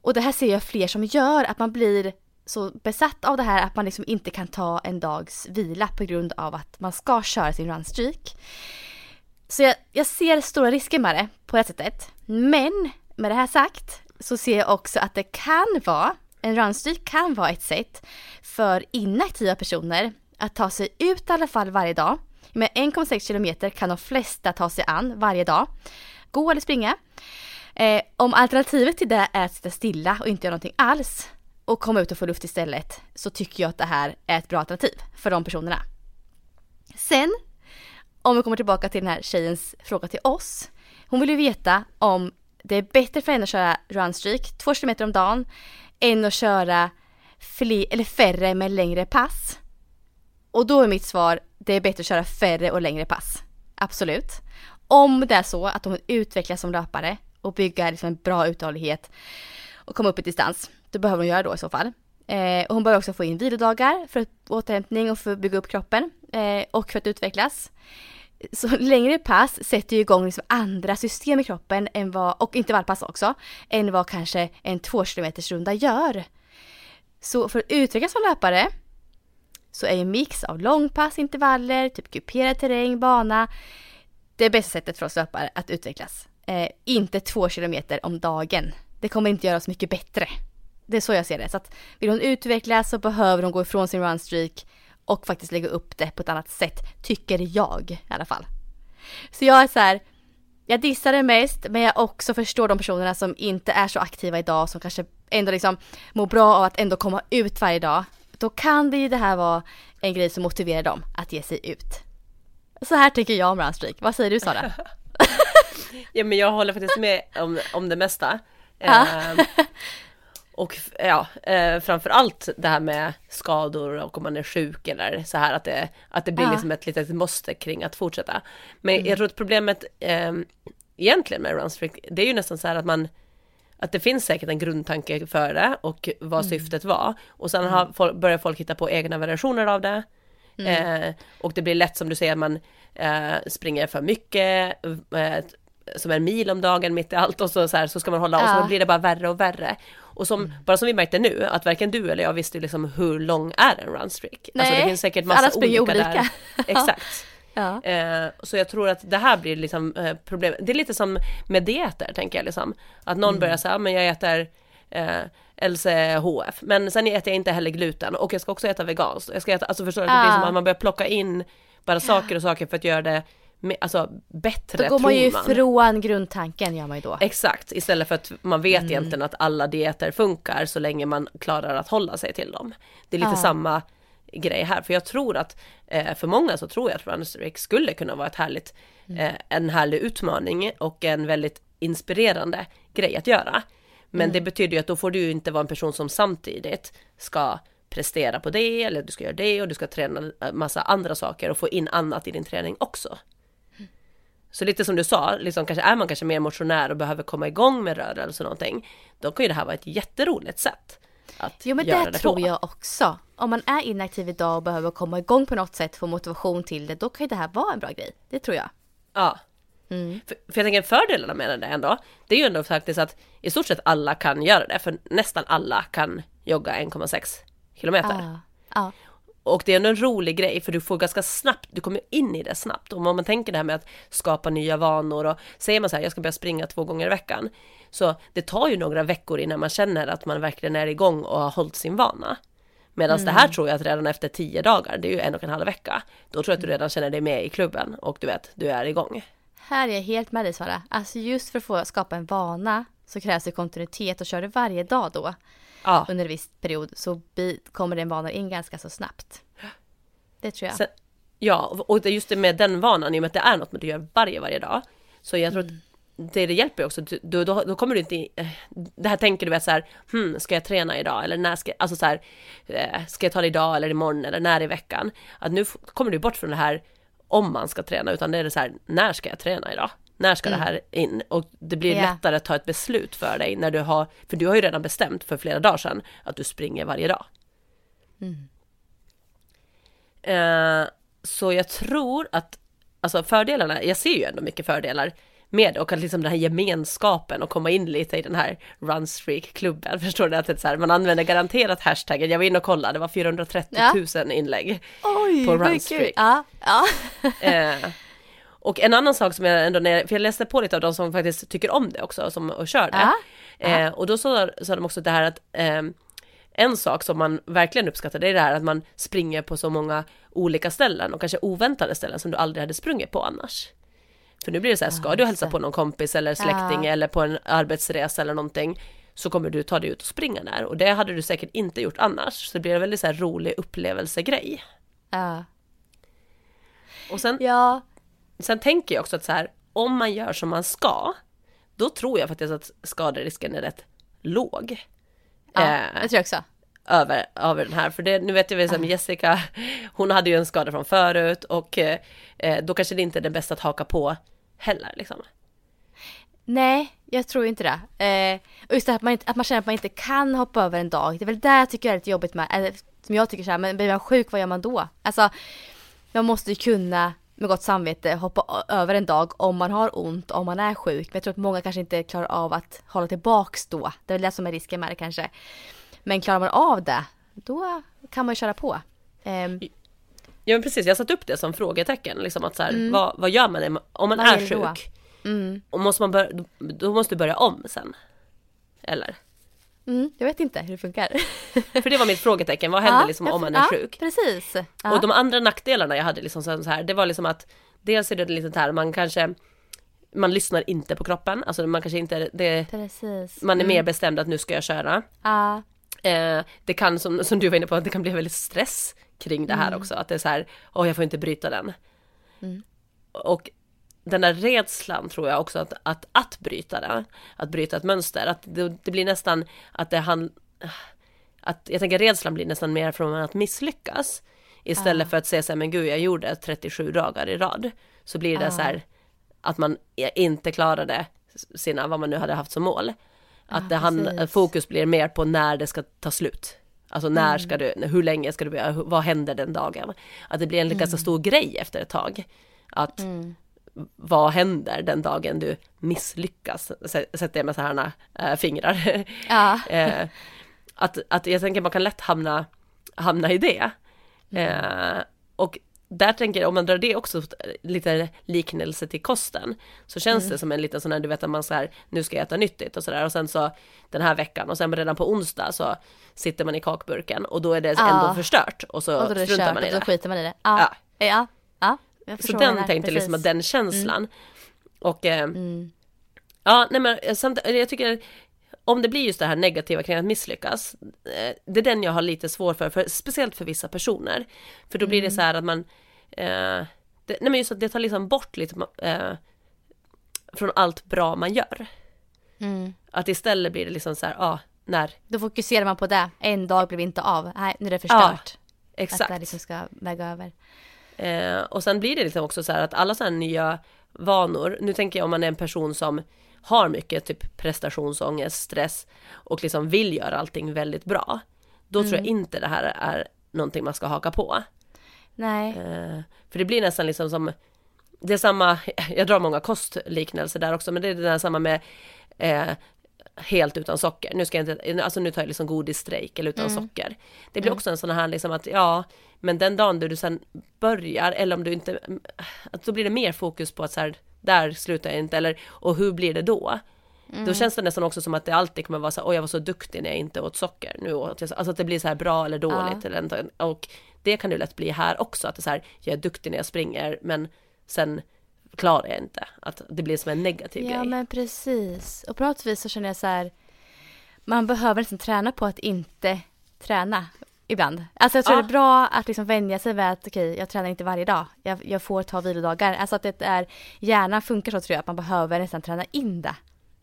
Och det här ser jag fler som gör, att man blir så besatt av det här att man liksom inte kan ta en dags vila på grund av att man ska köra sin runstreak. Så jag, jag ser stora risker med det på det sättet. Men med det här sagt så ser jag också att det kan vara En runstreak kan vara ett sätt för inaktiva personer att ta sig ut i alla fall varje dag. Med en komma sex kilometer kan de flesta ta sig an varje dag. Gå eller springa. Eh, om alternativet till det är att sitta stilla och inte göra någonting alls och komma ut och få luft istället, så tycker jag att det här är ett bra alternativ för de personerna. Sen, om vi kommer tillbaka till den här tjejens fråga till oss. Hon vill ju veta om det är bättre för henne att köra runstreak två kilometer om dagen än att köra fler, eller färre med längre pass. Och då är mitt svar, det är bättre att köra färre och längre pass. Absolut. Om det är så att de utvecklas som löpare och bygger liksom en bra uthållighet och komma upp i distans, då behöver de göra då i så fall. Eh, och hon behöver också få in vilodagar för återhämtning och för att bygga upp kroppen eh, och för att utvecklas. Så längre pass sätter ju igång liksom andra system i kroppen än vad, och intervallpass också, än vad kanske en två kilometers runda gör. Så för att utvecklas som löpare så är ju en mix av långpass, intervaller, typ kuperad terräng, bana, det bästa sättet för oss löpare att utvecklas. Eh, inte två kilometer om dagen. Det kommer inte göra oss mycket bättre. Det är så jag ser det. Så att vill hon utvecklas så behöver hon gå ifrån sin runstreak och faktiskt lägga upp det på ett annat sätt, tycker jag i alla fall. Så jag är så här, jag dissar det mest, men jag också förstår de personerna som inte är så aktiva idag, som kanske ändå liksom mår bra av att ändå komma ut varje dag. Då kan det ju det här vara en grej som motiverar dem att ge sig ut. Så här tycker jag om runstreak. Vad säger du, Sara? Ja, men jag håller faktiskt med om, om det mesta. Ja. Um, Och ja, eh, framförallt det här med skador och om man är sjuk eller så här, att det, att det blir ja. liksom ett litet måste kring att fortsätta. Men mm. jag tror att problemet eh, egentligen med runstreak, det är ju nästan så här att man, att det finns säkert en grundtanke för det och vad mm. syftet var. Och sen har, folk, börjar folk hitta på egna variationer av det. Mm. Eh, och det blir lätt, som du säger, att man eh, springer för mycket, eh, som en mil om dagen mitt i allt, och så, så, här, så ska man hålla, och så blir det bara värre och värre. Och som, mm. bara som vi märkte nu, att varken du eller jag visste liksom hur lång är en runstreak. Nej, alltså det finns säkert massa olika, olika där. Exakt. Ja. Eh, så jag tror att det här blir liksom eh, problem. Det är lite som med dieter, tänker jag. Liksom. Att någon mm. börjar säga, men jag äter eh, L C H F, men sen äter jag inte heller gluten, och jag ska också äta veganskt. Jag ska äta, alltså förstår du, ja. det blir som att man börjar plocka in bara saker och saker för att göra det med, alltså bättre. Då går man ju från grundtanken, gör man ju då. Exakt, istället för att man vet mm. egentligen att alla dieter funkar så länge man klarar att hålla sig till dem. Det är lite ah. samma grej här, för jag tror att eh, för många så tror jag att runstreak skulle kunna vara ett härligt, mm. eh, en härlig utmaning och en väldigt inspirerande grej att göra. Men mm. det betyder ju att då får du ju inte vara en person som samtidigt ska prestera på det, eller du ska göra det och du ska träna massa andra saker och få in annat i din träning också. Så lite som du sa, liksom, kanske är man kanske mer motionär och behöver komma igång med rörelse eller någonting, då kan ju det här vara ett jätteroligt sätt att jo, men göra det, det tror på. Jag också. Om man är inaktiv idag och behöver komma igång på något sätt, få motivation till det, då kan ju det här vara en bra grej. Det tror jag. Ja. Mm. För, för jag tänker fördelarna med det ändå, det är ju ändå faktiskt att i stort sett alla kan göra det. För nästan alla kan jogga en komma sex kilometer. Ja. Ja. Och det är en rolig grej, för du får ganska snabbt, du kommer in i det snabbt. Och om man tänker det här med att skapa nya vanor, och säger man så här, jag ska börja springa två gånger i veckan, så det tar ju några veckor innan man känner att man verkligen är igång och har hållit sin vana. Medan mm. det här tror jag att redan efter tio dagar, det är ju en och en halv vecka, då tror jag att du redan känner dig med i klubben och du vet, du är igång. Här är jag helt med dig, Sara. Alltså just för att få skapa en vana så krävs det kontinuitet, och kör du varje dag då ja. under en viss period, så kommer den vanan in ganska så snabbt. Det tror jag. Sen, ja, och just det med den vanan, i och med att det är något man gör varje, varje dag. Så jag tror mm. att det, det hjälper också. Då, då, då kommer du inte... Det här tänker du, vet så här, hmm, ska jag träna idag? Eller när ska, alltså så här, ska jag ta det idag eller imorgon eller när i veckan? Att nu kommer du bort från det här om man ska träna, utan det är det så här, när ska jag träna idag? När ska mm. det här in? Och det blir yeah. lättare att ta ett beslut för dig när du har, för du har ju redan bestämt för flera dagar sedan att du springer varje dag. Mm. Eh, så jag tror att, alltså fördelarna, jag ser ju ändå mycket fördelar med, och att liksom den här gemenskapen och komma in lite i den här runstreak-klubben, förstår du, att det så här, man använder garanterat hashtaggen, jag var inne och kollade, det var fyrahundratrettio tusen inlägg Oj, på runstreak. Ja, ja. eh, och en annan sak som jag ändå, för jag läste på lite av de som faktiskt tycker om det också, som, och kör det, ja, ja. Eh, och då sa, sa de också det här att eh, en sak som man verkligen uppskattar, det är det här att man springer på så många olika ställen, och kanske oväntade ställen som du aldrig hade sprungit på annars. För nu blir det så här, ska du hälsa på någon kompis eller släkting ja. eller på en arbetsresa eller någonting, så kommer du ta dig ut och springa där. Och det hade du säkert inte gjort annars. Så det blir en väldigt så här rolig upplevelsegrej. Ja. Och sen, ja. sen tänker jag också att så här, om man gör som man ska, då tror jag faktiskt att skaderisken är rätt låg. Ja, eh, jag tror också. Över, över den här, för det, nu vet jag väl som Jessica, hon hade ju en skada från förut, och eh, då kanske det inte är det bästa att haka på heller liksom. Nej, jag tror inte det. Eh, och just det här att man, inte, att man känner att man inte kan hoppa över en dag, det är väl där jag tycker jag är lite jobbigt med, eller, som jag tycker så här, men blir man sjuk, vad gör man då? Alltså, man måste ju kunna med gott samvete hoppa över en dag om man har ont, om man är sjuk, men jag tror att många kanske inte klarar av att hålla tillbaks då, det är väl det som är risken med det kanske. Men klarar man av det, då kan man ju köra på. Um, ja, men precis. Jag satt upp det som frågetecken. Liksom att så här, mm. vad, vad gör man om man vad är sjuk? Då? Mm. Och måste man börja, då måste du börja om sen. Eller? Mm, jag vet inte hur det funkar. För det var mitt frågetecken. Vad händer ja, liksom om man är ja, sjuk? Precis. Ja. Och de andra nackdelarna jag hade liksom så här, det var liksom att dels är det lite så här, man kanske... man lyssnar inte på kroppen. Alltså man kanske inte... Det, precis. Man är mm. mer bestämd att nu ska jag köra. Ja. Eh, det kan, som, som du var inne på, det kan bli väldigt stress kring det här mm. också, att det är så här, åh oh, jag får inte bryta den mm. och den där rädslan tror jag också, att, att, att bryta det, att bryta ett mönster, att det, det blir nästan att det han, att jag tänker rädslan blir nästan mer från att misslyckas istället ah. för att säga så här, men gud jag gjorde trettiosju dagar i rad, så blir det ah. så här att man inte klarade sina, vad man nu hade haft som mål. Att det hand, fokus blir mer på när det ska ta slut. Alltså när mm. ska du, hur länge ska du börja, vad händer den dagen? Att det blir en ganska mm. stor grej efter ett tag. Att mm. vad händer den dagen du misslyckas? Sätter jag med så här äh, fingrar. Ja. eh, att, att jag tänker man kan lätt hamna, hamna i det. Mm. Eh, och där tänker jag, om man drar det också lite liknelse till kosten, så känns mm. det som en liten sån här, du vet att man så här, nu ska jag äta nyttigt och sådär, och sen så den här veckan, och sen redan på onsdag så sitter man i kakburken och då är det ja. ändå förstört, och så och struntar man i det. Och då skiter man i det. Ja, ja, ja. ja. Jag så den tänkte liksom att den känslan. Mm. Och eh, mm. ja, nej men samt, jag tycker om det blir just det här negativa kring att misslyckas, det är den jag har lite svår för, för speciellt för vissa personer. För då blir mm. det så här att man... Eh, det, nej men just att det tar liksom bort lite eh, från allt bra man gör. Mm. Att istället blir det liksom så här, ja, ah, när... Då fokuserar man på det. En dag blev inte av. Nej, nu är det förstört. Ja, exakt. Att det liksom ska väga över. Eh, och sen blir det liksom också så här att alla så här nya vanor... Nu tänker jag om man är en person som... har mycket typ prestationsångest, stress och liksom vill göra allting väldigt bra, då mm. tror jag inte det här är någonting man ska haka på. Nej. Eh, för det blir nästan liksom som det är samma, jag drar många kostliknelser där också, men det är det där samma med eh, helt utan socker. Nu ska jag inte, alltså nu tar jag liksom godisstrejk eller utan mm. socker. Det blir mm. också en sån här liksom att ja, men den dagen du sen börjar eller om du inte, att då blir det mer fokus på att så här, där slutar jag inte eller och hur blir det då? Mm. Då känns det nästan också som att det alltid kommer vara så här, åh jag var så duktig när jag inte åt socker. Nu åt jag, alltså att det blir så här bra eller dåligt ja. eller, och det kan ju lätt bli här också att det är så här, jag är duktig när jag springer men sen klarar jag inte. Att det blir som en negativ ja, grej. Ja, men precis. Och på något vis så känner jag så här, man behöver liksom träna på att inte träna ibland. Alltså jag tror ja. det är bra att liksom vänja sig vid att okej, okay, jag tränar inte varje dag. Jag, jag får ta vilodagar. Alltså att det är, hjärnan funkar så tror jag att man behöver nästan träna in det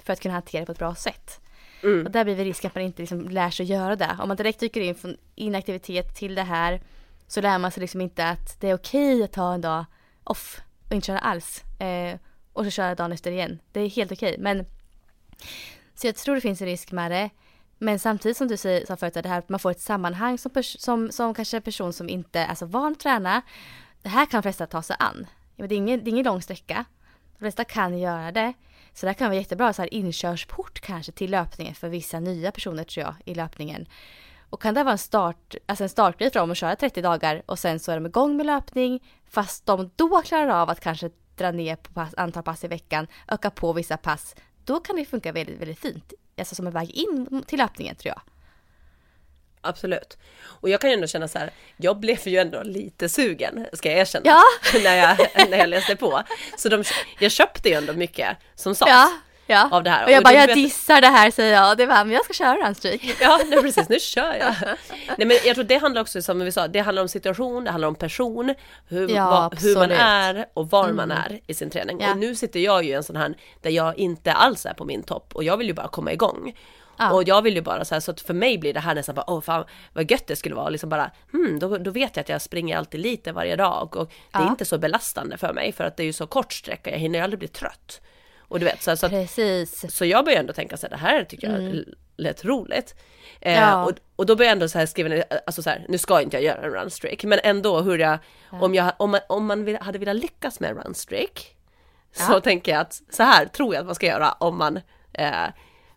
för att kunna hantera det på ett bra sätt. Mm. Och där blir det risk att man inte liksom lär sig att göra det. Om man direkt dyker in från inaktivitet till det här så lär man sig liksom inte att det är okej att ta en dag off och inte köra alls. Eh, och så köra dagen efter igen. Det är helt okej. Men så jag tror det finns en risk med det. Men samtidigt som du säger, sa förut, det här, att man får ett sammanhang som, pers- som, som kanske en person som inte är så van att träna. Det här kan de flesta ta sig an. Det är ingen, det är ingen lång sträcka. De flesta kan göra det. Så det kan vara jättebra så här inkörsport kanske till löpningen för vissa nya personer tror jag i löpningen. Och kan det vara en start, alltså en startgrej för dem att köra trettio dagar och sen så är de igång med löpning fast de då klarar av att kanske dra ner på pass, antal pass i veckan, öka på vissa pass. Då kan det funka väldigt, väldigt fint. Alltså som en väg in till löpningen tror jag. Absolut. Och jag kan ju ändå känna så här, jag blev ju ändå lite sugen, ska jag erkänna, ja. när, jag, när jag läste på. Så de, jag köpte ju ändå mycket som sades. Ja. Ja. Av det här. Och jag och bara, jag vet... dissar det här, säger jag. Det var, men jag ska köra runstreak. Ja, nej, precis, nu kör jag. Nej, men jag tror det handlar också, som vi sa, det handlar om situation, det handlar om person, hur, ja, va, hur man är och var mm. man är i sin träning. Ja. Och nu sitter jag ju i en sån här, där jag inte alls är på min topp. Och jag vill ju bara komma igång. Ja. Och jag vill ju bara så här, så att för mig blir det här nästan bara, åh fan, vad gött det skulle vara. Och liksom bara, hmm, då, då vet jag att jag springer alltid lite varje dag. Och det är ja. inte så belastande för mig, för att det är ju så kort sträcka, jag hinner ju aldrig bli trött. Och du vet, så, så, att, så jag började ändå tänka så här, det här tycker jag mm. lät roligt. Eh, ja. och, och då började jag ändå så här skriva, alltså så här, nu ska inte jag göra en runstreak. Men ändå, hur jag, ja. om, jag, om man, om man vill, hade velat lyckas med en runstreak ja. så tänker jag att så här tror jag att man ska göra om man eh,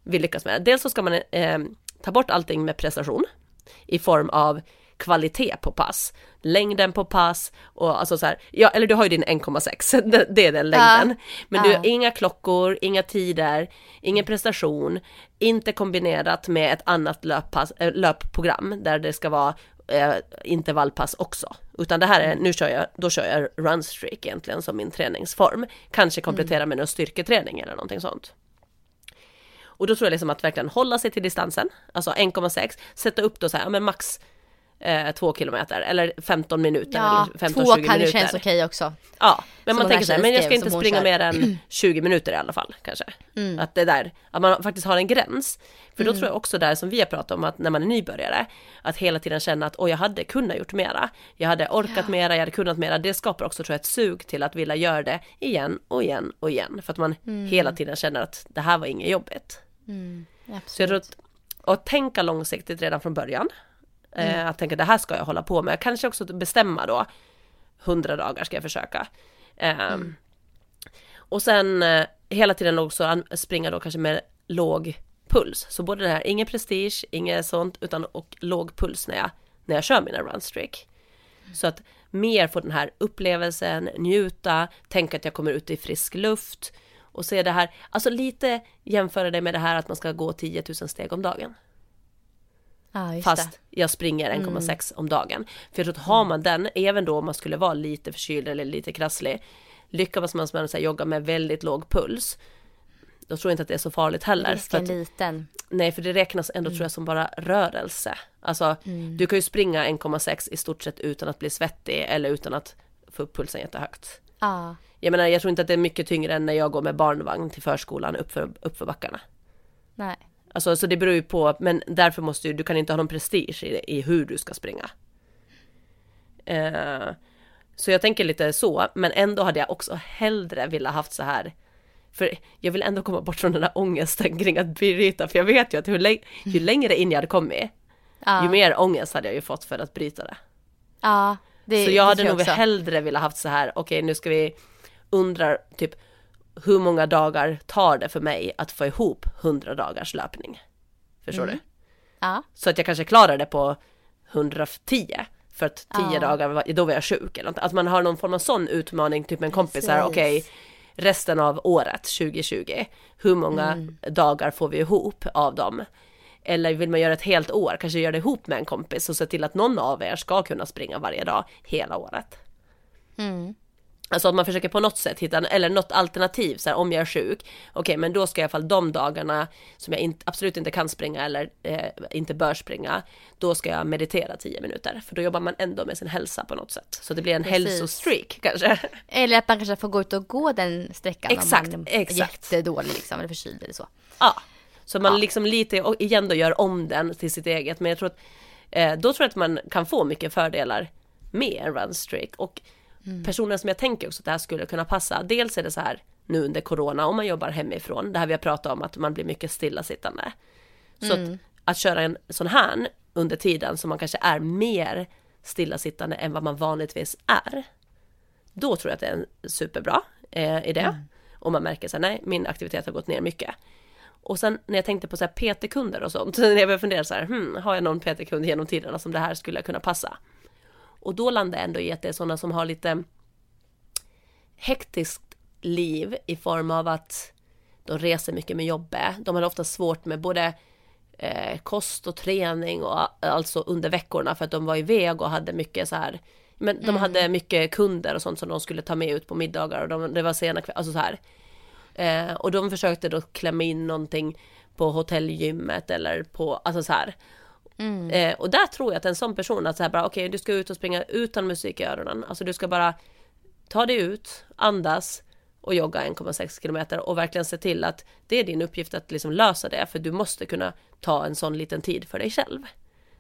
vill lyckas med det. Dels så ska man eh, ta bort allting med prestation i form av kvalitet på pass, längden på pass och alltså så här, ja, eller du har ju din ett komma sex, det, det är den längden, ja. men ja. du, inga klockor, inga tider, ingen prestation, inte kombinerat med ett annat löppass, löpprogram där det ska vara eh, intervallpass också, utan det här är, nu kör jag, då kör jag runstreak egentligen som min träningsform, kanske komplettera med någon styrketräning eller någonting sånt. Och då tror jag liksom att verkligen hålla sig till distansen, alltså ett komma sex, sätta upp då så här, ja, men max Eh, två kilometer eller femton minuter ja, eller femton till tjugo minuter. Två kan det känns okej också. Ja, men som man tänker så här, men jag ska inte springa mer än tjugo minuter i alla fall kanske. Mm. Att det där, att man faktiskt har en gräns. För då mm. tror jag också där som vi har pratat om att när man är nybörjare, att hela tiden känna att åh, jag hade kunnat gjort mera. Jag hade orkat ja. mera, jag hade kunnat mera. Det skapar också tror jag ett sug till att vilja göra det igen och igen och igen. För att man mm. hela tiden känner att det här var inget jobbigt. Mm. Så jag tror att, att tänka långsiktigt redan från början. Mm. Att tänka, det här ska jag hålla på med. Kanske också bestämma då. Hundra dagar ska jag försöka. Mm. Um, och sen uh, hela tiden också springa då kanske med låg puls. Så både det här, ingen prestige, inget sånt, utan och låg puls när jag, när jag kör mina runstreak. Mm. Så att mer få den här upplevelsen, njuta, tänka att jag kommer ut i frisk luft. Och se det här, alltså lite jämföra det med det här att man ska gå tio tusen steg om dagen. Ah, fast det. jag springer ett komma sex mm. om dagen. För jag tror att har man den, även då om man skulle vara lite förkyld eller lite krasslig, lyckas man som man säger jogga med väldigt låg puls, då tror jag inte att det är så farligt heller. Risken för att, liten. Nej, för det räknas ändå mm. tror jag som bara rörelse. Alltså, mm. du kan ju springa ett komma sex i stort sett utan att bli svettig eller utan att få upp pulsen jättehögt. Ah. Jag menar, jag tror inte att det är mycket tyngre än när jag går med barnvagn till förskolan uppför, uppför backarna. Nej. Alltså, så det beror ju på, men därför måste du, du kan inte ha någon prestige i, i hur du ska springa. Eh, så jag tänker lite så, men ändå hade jag också hellre vilja haft så här För jag vill ändå komma bort från den där ångesten kring att bryta. För jag vet ju att hur läng- ju längre in jag hade kommit, ja, ju mer ångest hade jag ju fått för att bryta det. Ja, det så jag det hade nog också hellre vilja haft så här, okej, okay, nu ska vi undra typ hur många dagar tar det för mig att få ihop hundra dagars löpning. Förstår mm. du? Ja. Så att jag kanske klarar det på hundratio. För att tio ja. dagar, då var jag sjuk. Eller något. Att man har någon form av sån utmaning, typ med en kompis. Precis. Här, okej, okay, resten av året, tjugo tjugo, hur många mm. dagar får vi ihop av dem? Eller vill man göra ett helt år, kanske göra det ihop med en kompis och se till att någon av er ska kunna springa varje dag hela året. Mm. Alltså att man försöker på något sätt hitta, eller något alternativ, så här, om jag är sjuk, okej, okay, men då ska jag i alla fall de dagarna som jag in, absolut inte kan springa eller eh, inte bör springa, då ska jag meditera tio minuter. För då jobbar man ändå med sin hälsa på något sätt. Så det blir en Precis. hälsostreak kanske. Eller att man kanske får gå ut och gå den sträckan exakt, om man är exakt. jättedålig liksom, eller förkyld eller så. Ja, så man ja. liksom lite och igen då gör om den till sitt eget. Men jag tror att, eh, då tror jag att man kan få mycket fördelar med en runstreak. Och Mm. personer som jag tänker också att det här skulle kunna passa. Dels är det så här, nu under corona, om man jobbar hemifrån, det här vi har pratat om, att man blir mycket stillasittande. Så mm. att, att köra en sån här under tiden som man kanske är mer stillasittande än vad man vanligtvis är, då tror jag att det är en superbra eh, idé. Mm. Och man märker såhär, nej, min aktivitet har gått ner mycket. Och sen när jag tänkte på så här P T-kunder och sånt, så när jag började fundera så här, hmm, har jag någon P T-kund genom tiderna som det här skulle kunna passa? Och då landar jag ändå i att det är sådana som har lite hektiskt liv i form av att de reser mycket med jobbet. De har ofta svårt med både eh, kost och träning och alltså under veckorna, för att de var iväg och hade mycket så här, men mm. de hade mycket kunder och sånt som de skulle ta med ut på middagar, och de, det var sena kväll, alltså så här. Eh, och de försökte då klämma in någonting på hotellgymmet eller på, alltså så här. Mm. Eh, och där tror jag att en sån person att så här bara, okej, okay, du ska ut och springa utan musik i öronen. Alltså du ska bara ta dig ut, andas och jogga en komma sex kilometer och verkligen se till att det är din uppgift att liksom lösa det, för du måste kunna ta en sån liten tid för dig själv.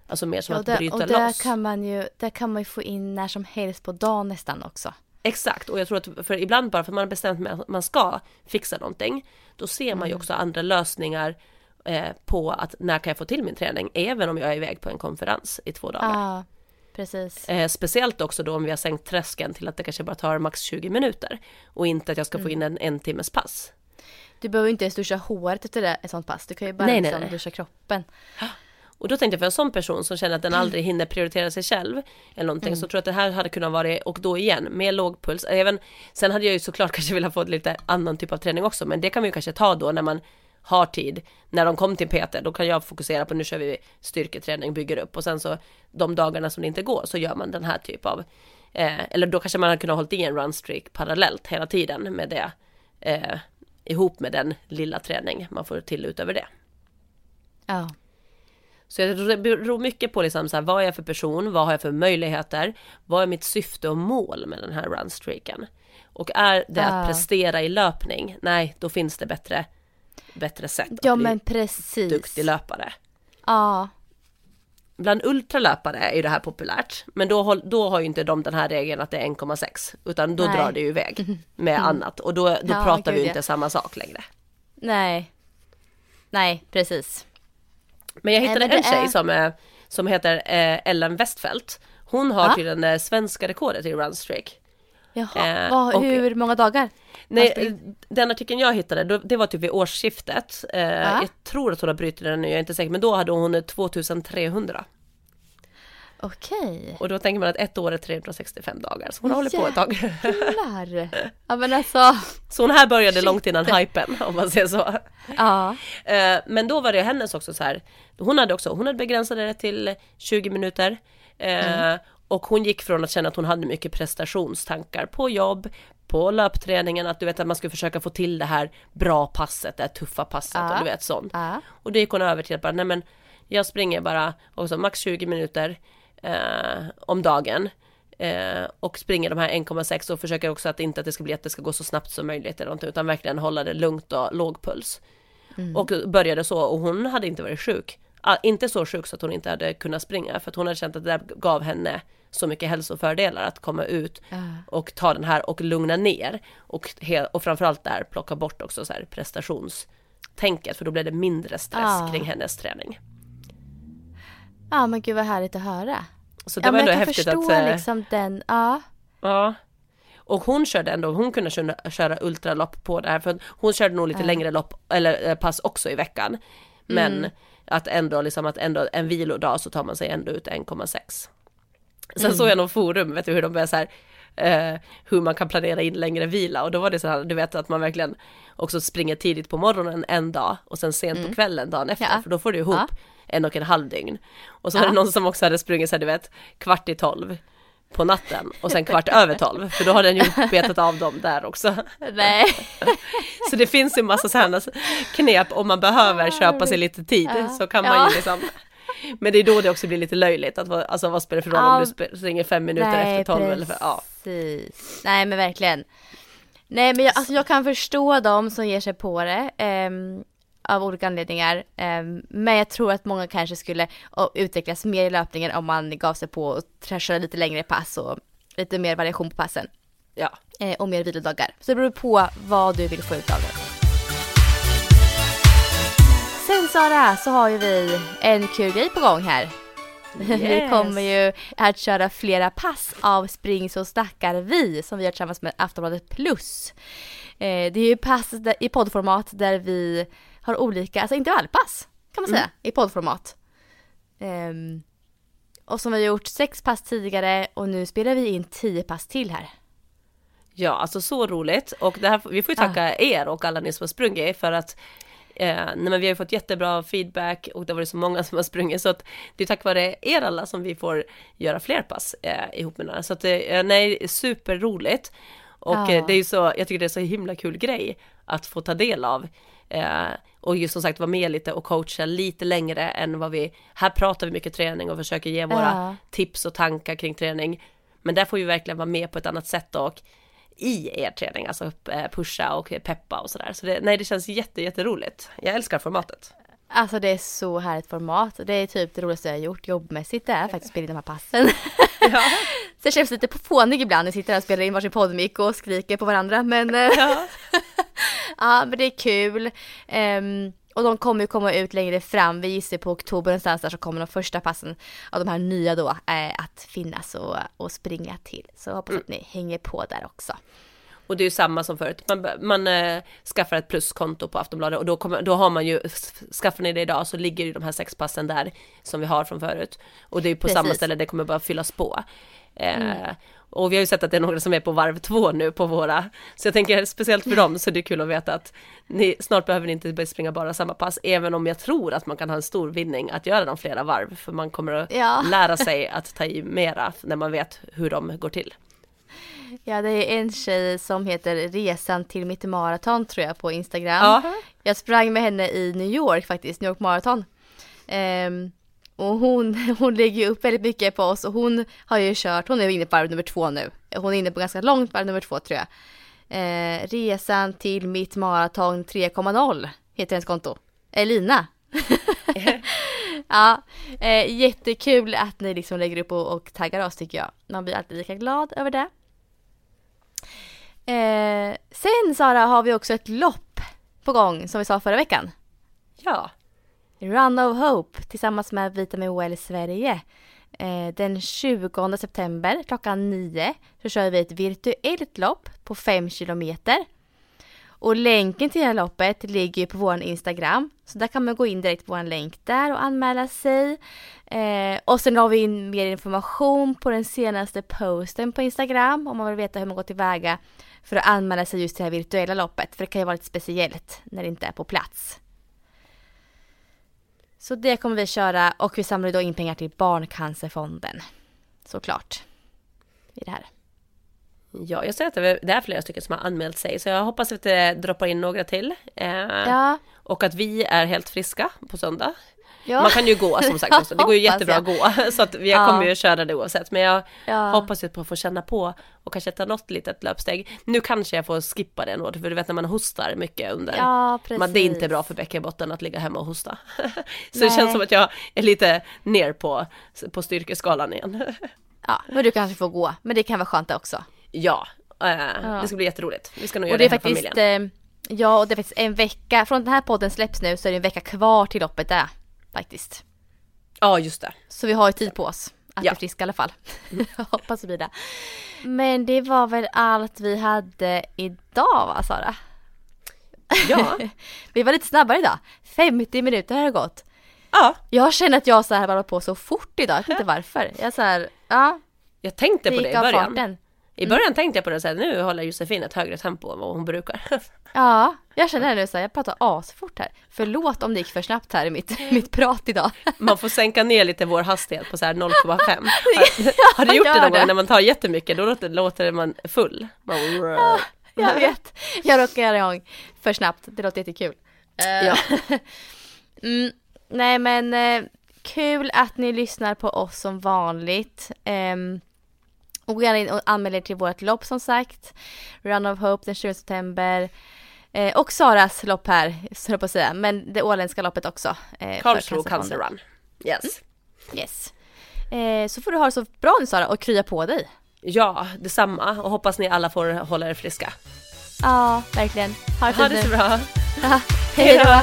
Alltså mer som ja, där, att bryta och där loss. Kan man ju, där kan man ju få in när som helst på dagen nästan också. Exakt, och jag tror att för ibland bara för man har bestämt med att man ska fixa någonting, då ser man ju också mm. andra lösningar på att när kan jag få till min träning, även om jag är iväg på en konferens i två dagar. Ah, precis. Eh, speciellt också då om vi har sänkt tröskeln till att det kanske bara tar max tjugo minuter och inte att jag ska mm. få in en, en timmes pass. Du behöver inte ens duscha håret efter det, ett sånt pass. Du kan ju bara nej, liksom nej, nej. duscha kroppen. Och då tänkte jag, för en sån person som känner att den aldrig hinner prioritera sig själv eller någonting, mm. så tror jag att det här hade kunnat vara, och då igen, med låg puls. Även, sen hade jag ju såklart kanske velat få lite annan typ av träning också, men det kan man ju kanske ta då när man har tid. När de kom till Peter, då kan jag fokusera på nu kör vi styrketräning, bygger upp, och sen så de dagarna som det inte går så gör man den här typ av eh, eller då kanske man har kunnat hålla i en runstreak parallellt hela tiden med det eh, ihop med den lilla träning man får till utöver det. Ja. Så det beror mycket på liksom så här, vad är jag för person, vad har jag för möjligheter, vad är mitt syfte och mål med den här runstreaken? Och är det ja. att prestera i löpning? Nej, då finns det bättre bättre sätt att ja, bli men precis. duktig löpare. Ja. Bland ultralöpare är ju det här populärt, men då, då har ju inte de den här regeln att det är en komma sex, utan då Nej. drar det ju iväg med mm. annat, och då, då ja, pratar vi ju inte samma sak längre. Nej. Nej, precis. Men jag hittade Nej, men en tjej är... som, som heter eh, Ellen Westfelt. Hon har ja. till den svenska rekordet i runstreak. Jaha, vad, eh, och, hur många dagar? Nej, den artikeln jag hittade, det var typ vid årsskiftet. Eh, ja. Jag tror att hon har brytit den nu, jag är inte säker. Men då hade hon två tusen trehundra. Okej. Och då tänker man att ett år är trehundrasextiofem dagar. Så hon håller på ett tag. Ja, men alltså... Så hon här började Shit. långt innan hypen, om man säger så. Ja. Eh, men då var det hennes också så här. Hon hade också, hon hade begränsat det till tjugo minuter. Eh, mm. Och hon gick från att känna att hon hade mycket prestationstankar på jobb, på löpträningen, att du vet att man skulle försöka få till det här bra passet, det här tuffa passet uh, och du vet sånt. Uh. Och det gick hon över till att bara, nej men jag springer bara också max tjugo minuter eh, om dagen eh, och springer de här en komma sex och försöker också att inte att det ska bli att det ska gå så snabbt som möjligt eller något, utan verkligen hålla det lugnt och låg puls. Mm. Och började så, och hon hade inte varit sjuk inte så sjuk så att hon inte hade kunnat springa, för att hon hade känt att det där gav henne så mycket hälsofördelar att komma ut uh. och ta den här och lugna ner och, he- och framförallt där plocka bort också så här prestationstänket, för då blev det mindre stress uh. kring hennes träning. Ja, men gud vad härligt att höra. Så det ja, var ändå häftigt förstå att förstå liksom den, ja. Ja. Och hon körde ändå, hon kunde köra, köra ultralopp på det här, för hon körde nog lite ja. längre lopp eller pass också i veckan. Men mm. att ändå liksom att ändå en vilodag så tar man sig ändå ut ett komma sex. Sen mm. såg jag någon forum, vet du, hur de började så här eh, hur man kan planera in längre vila, och då var det så här, du vet att man verkligen också springer tidigt på morgonen en dag och sen sent mm. på kvällen dagen efter, ja. för då får du ihop ja. en och en halv dygn. Och så var ja. det någon som också hade sprungit så här, du vet, kvart i tolv på natten och sen kvart över tolv, för då har den ju betat av dem där också. Nej. Så det finns ju en massa sådana knep om man behöver köpa sig lite tid, ja. så kan man ja. ju liksom. Men det är då det också blir lite löjligt att, alltså, vad spelar det för roll ja. om du springer fem minuter Nej, efter tolv? Eller för, ja. Nej, men verkligen. Nej, men jag, alltså, jag kan förstå dem som ger sig på det um, av olika anledningar. Um, men jag tror att många kanske skulle utvecklas mer i löpningen om man gav sig på och trashade lite längre pass och lite mer variation på passen. Ja. Eh, och mer vilodagar. Så det beror på vad du vill få ut av det. Sen Sara, så har ju vi en kul grej på gång här. Yes. Vi kommer ju att köra flera pass av Spring så stackar vi, som vi gör tillsammans med Aftonbladet Plus. Eh, det är ju pass där, i poddformat där vi har olika, alltså intervallpass kan man säga, mm. i poddformat. Eh, och som vi har gjort sex pass tidigare, och nu spelar vi in tio pass till här. Ja, alltså så roligt. Och det här, vi får ju tacka ah. er och alla ni som har sprungit för att Eh, nej, men vi har ju fått jättebra feedback och det har varit så många som har sprungit, så att det är tack vare er alla som vi får göra fler pass eh, ihop med några. Så att eh, nej, superroligt. Och ja. eh, det är ju så, jag tycker det är så himla kul grej att få ta del av eh, och just som sagt vara med lite och coacha lite längre än vad vi, här pratar vi mycket träning och försöker ge våra ja. tips och tankar kring träning, men där får vi verkligen vara med på ett annat sätt och i er träning, alltså pusha och peppa och sådär. Så det, nej, det känns jätte, jätteroligt. Jag älskar formatet. Alltså det är så härligt format. Det är typ det roligaste jag har gjort jobbmässigt. Det är faktiskt spela in de här passen. Ja. Så jag känns lite fånig ibland. Ni sitter här och spelar in varsin poddmick och skriker på varandra. Men, ja. ja, men det är kul. Um, och de kommer ju komma ut längre fram. Vi gissar på oktober någonstans där, så kommer de första passen av de här nya då eh, att finnas och, och springa till. Så hoppas att ni hänger på där också. Och det är ju samma som förut. Man, man eh, skaffar ett pluskonto på Aftonbladet och då, kommer, då har man ju, skaffar ni det idag så ligger ju de här sex passen där som vi har från förut. Och det är ju på Precis. samma ställe, det kommer bara fyllas på. Eh, mm. Och vi har ju sett att det är några som är på varv två nu på våra. Så jag tänker speciellt för dem, så det är kul att veta att ni, snart behöver ni inte springa bara samma pass. Även om jag tror att man kan ha en stor vinning att göra dem flera varv. För man kommer att ja. lära sig att ta i mera när man vet hur de går till. Ja, det är en tjej som heter Resan till mitt maraton tror jag på Instagram. Ja. Jag sprang med henne i New York faktiskt, New York Marathon. Um, Och hon, hon lägger ju upp väldigt mycket på oss. Och hon har ju kört, hon är inne på varv nummer två nu. Hon är inne på ganska långt varv nummer två tror jag. Eh, resan till mitt maraton tre komma noll heter hennes konto. Elina. ja, eh, jättekul att ni liksom lägger upp och, och taggar oss tycker jag. Man blir alltid lika glad över det. Eh, sen Sara har vi också ett lopp på gång som vi sa förra veckan. Ja. Run of Hope tillsammans med Vita med O L Sverige. Eh, den tjugonde september klockan nio så kör vi ett virtuellt lopp på fem kilometer. Och länken till det här loppet ligger ju på vår Instagram. Så där kan man gå in direkt på vår länk där och anmäla sig. Eh, och sen har vi in mer information på den senaste posten på Instagram om man vill veta hur man går tillväga för att anmäla sig just till det här virtuella loppet. För det kan ju vara lite speciellt när det inte är på plats. Så det kommer vi köra, och vi samlar då in pengar till barncancerfonden, såklart, i det här. Ja, jag ser att det är flera stycken som har anmält sig, så jag hoppas att det droppar in några till. Eh, ja. Och att vi är helt friska på söndag. Ja. Man kan ju gå som sagt också. Det går ju jättebra jag. att gå. Så att jag kommer ju köra det oavsett. Men jag ja. hoppas ju på att få känna på och kanske ta något litet löpsteg. Nu kanske jag får skippa det något. För du vet när man hostar mycket under. Ja, man, det är inte bra för bäckenbotten att ligga hemma och hosta. Så Nej. Det känns som att jag är lite ner på, på styrkeskalan igen. Ja, men du kanske får gå. Men det kan vara skönt också. Ja, äh, ja. det ska bli jätteroligt. Vi ska nog göra det, det här faktiskt, familjen. Ja, och det är faktiskt en vecka. Från den här podden släpps nu så är det en vecka kvar till loppet där. Faktiskt. Ja, just det. Så vi har ju tid på oss att ja. bli friska i alla fall. Mm. Hoppas vi det. Men det var väl allt vi hade idag, va Sara? Ja. Vi var lite snabbare idag. femtio minuter har det gått. Ja. Jag känner att jag så här bara på så fort idag. Jag vet inte varför. Jag, så här, ja, jag tänkte på det i början. Farten. I början tänkte jag på det så här, nu håller Josefin ett högre tempo än vad hon brukar. Ja, jag känner nu så här, jag pratar asfort här. Förlåt om det gick för snabbt här i mitt, mitt prat idag. Man får sänka ner lite vår hastighet på så här noll komma fem. Ja, har du gjort det någon gång när man tar jättemycket, då låter, låter man full. Man... Ja, jag vet. Jag råkar igång för snabbt, det låter jättekul. Ja. Mm, nej men, kul att ni lyssnar på oss som vanligt. Um, Och gärna in och anmäl er till vårt lopp som sagt. Run of Hope den tjugonde september. Eh, och Saras lopp här, så jag på att säga. Men det åländska loppet också. Eh, Karlsruhe Cancer Run. Yes. Mm. Yes. Eh, så får du ha det så bra nu Sara och krya på dig. Ja, detsamma. Och hoppas ni alla får hålla er friska. Ja, verkligen. Ha det, ha det så bra. Ja, hej då.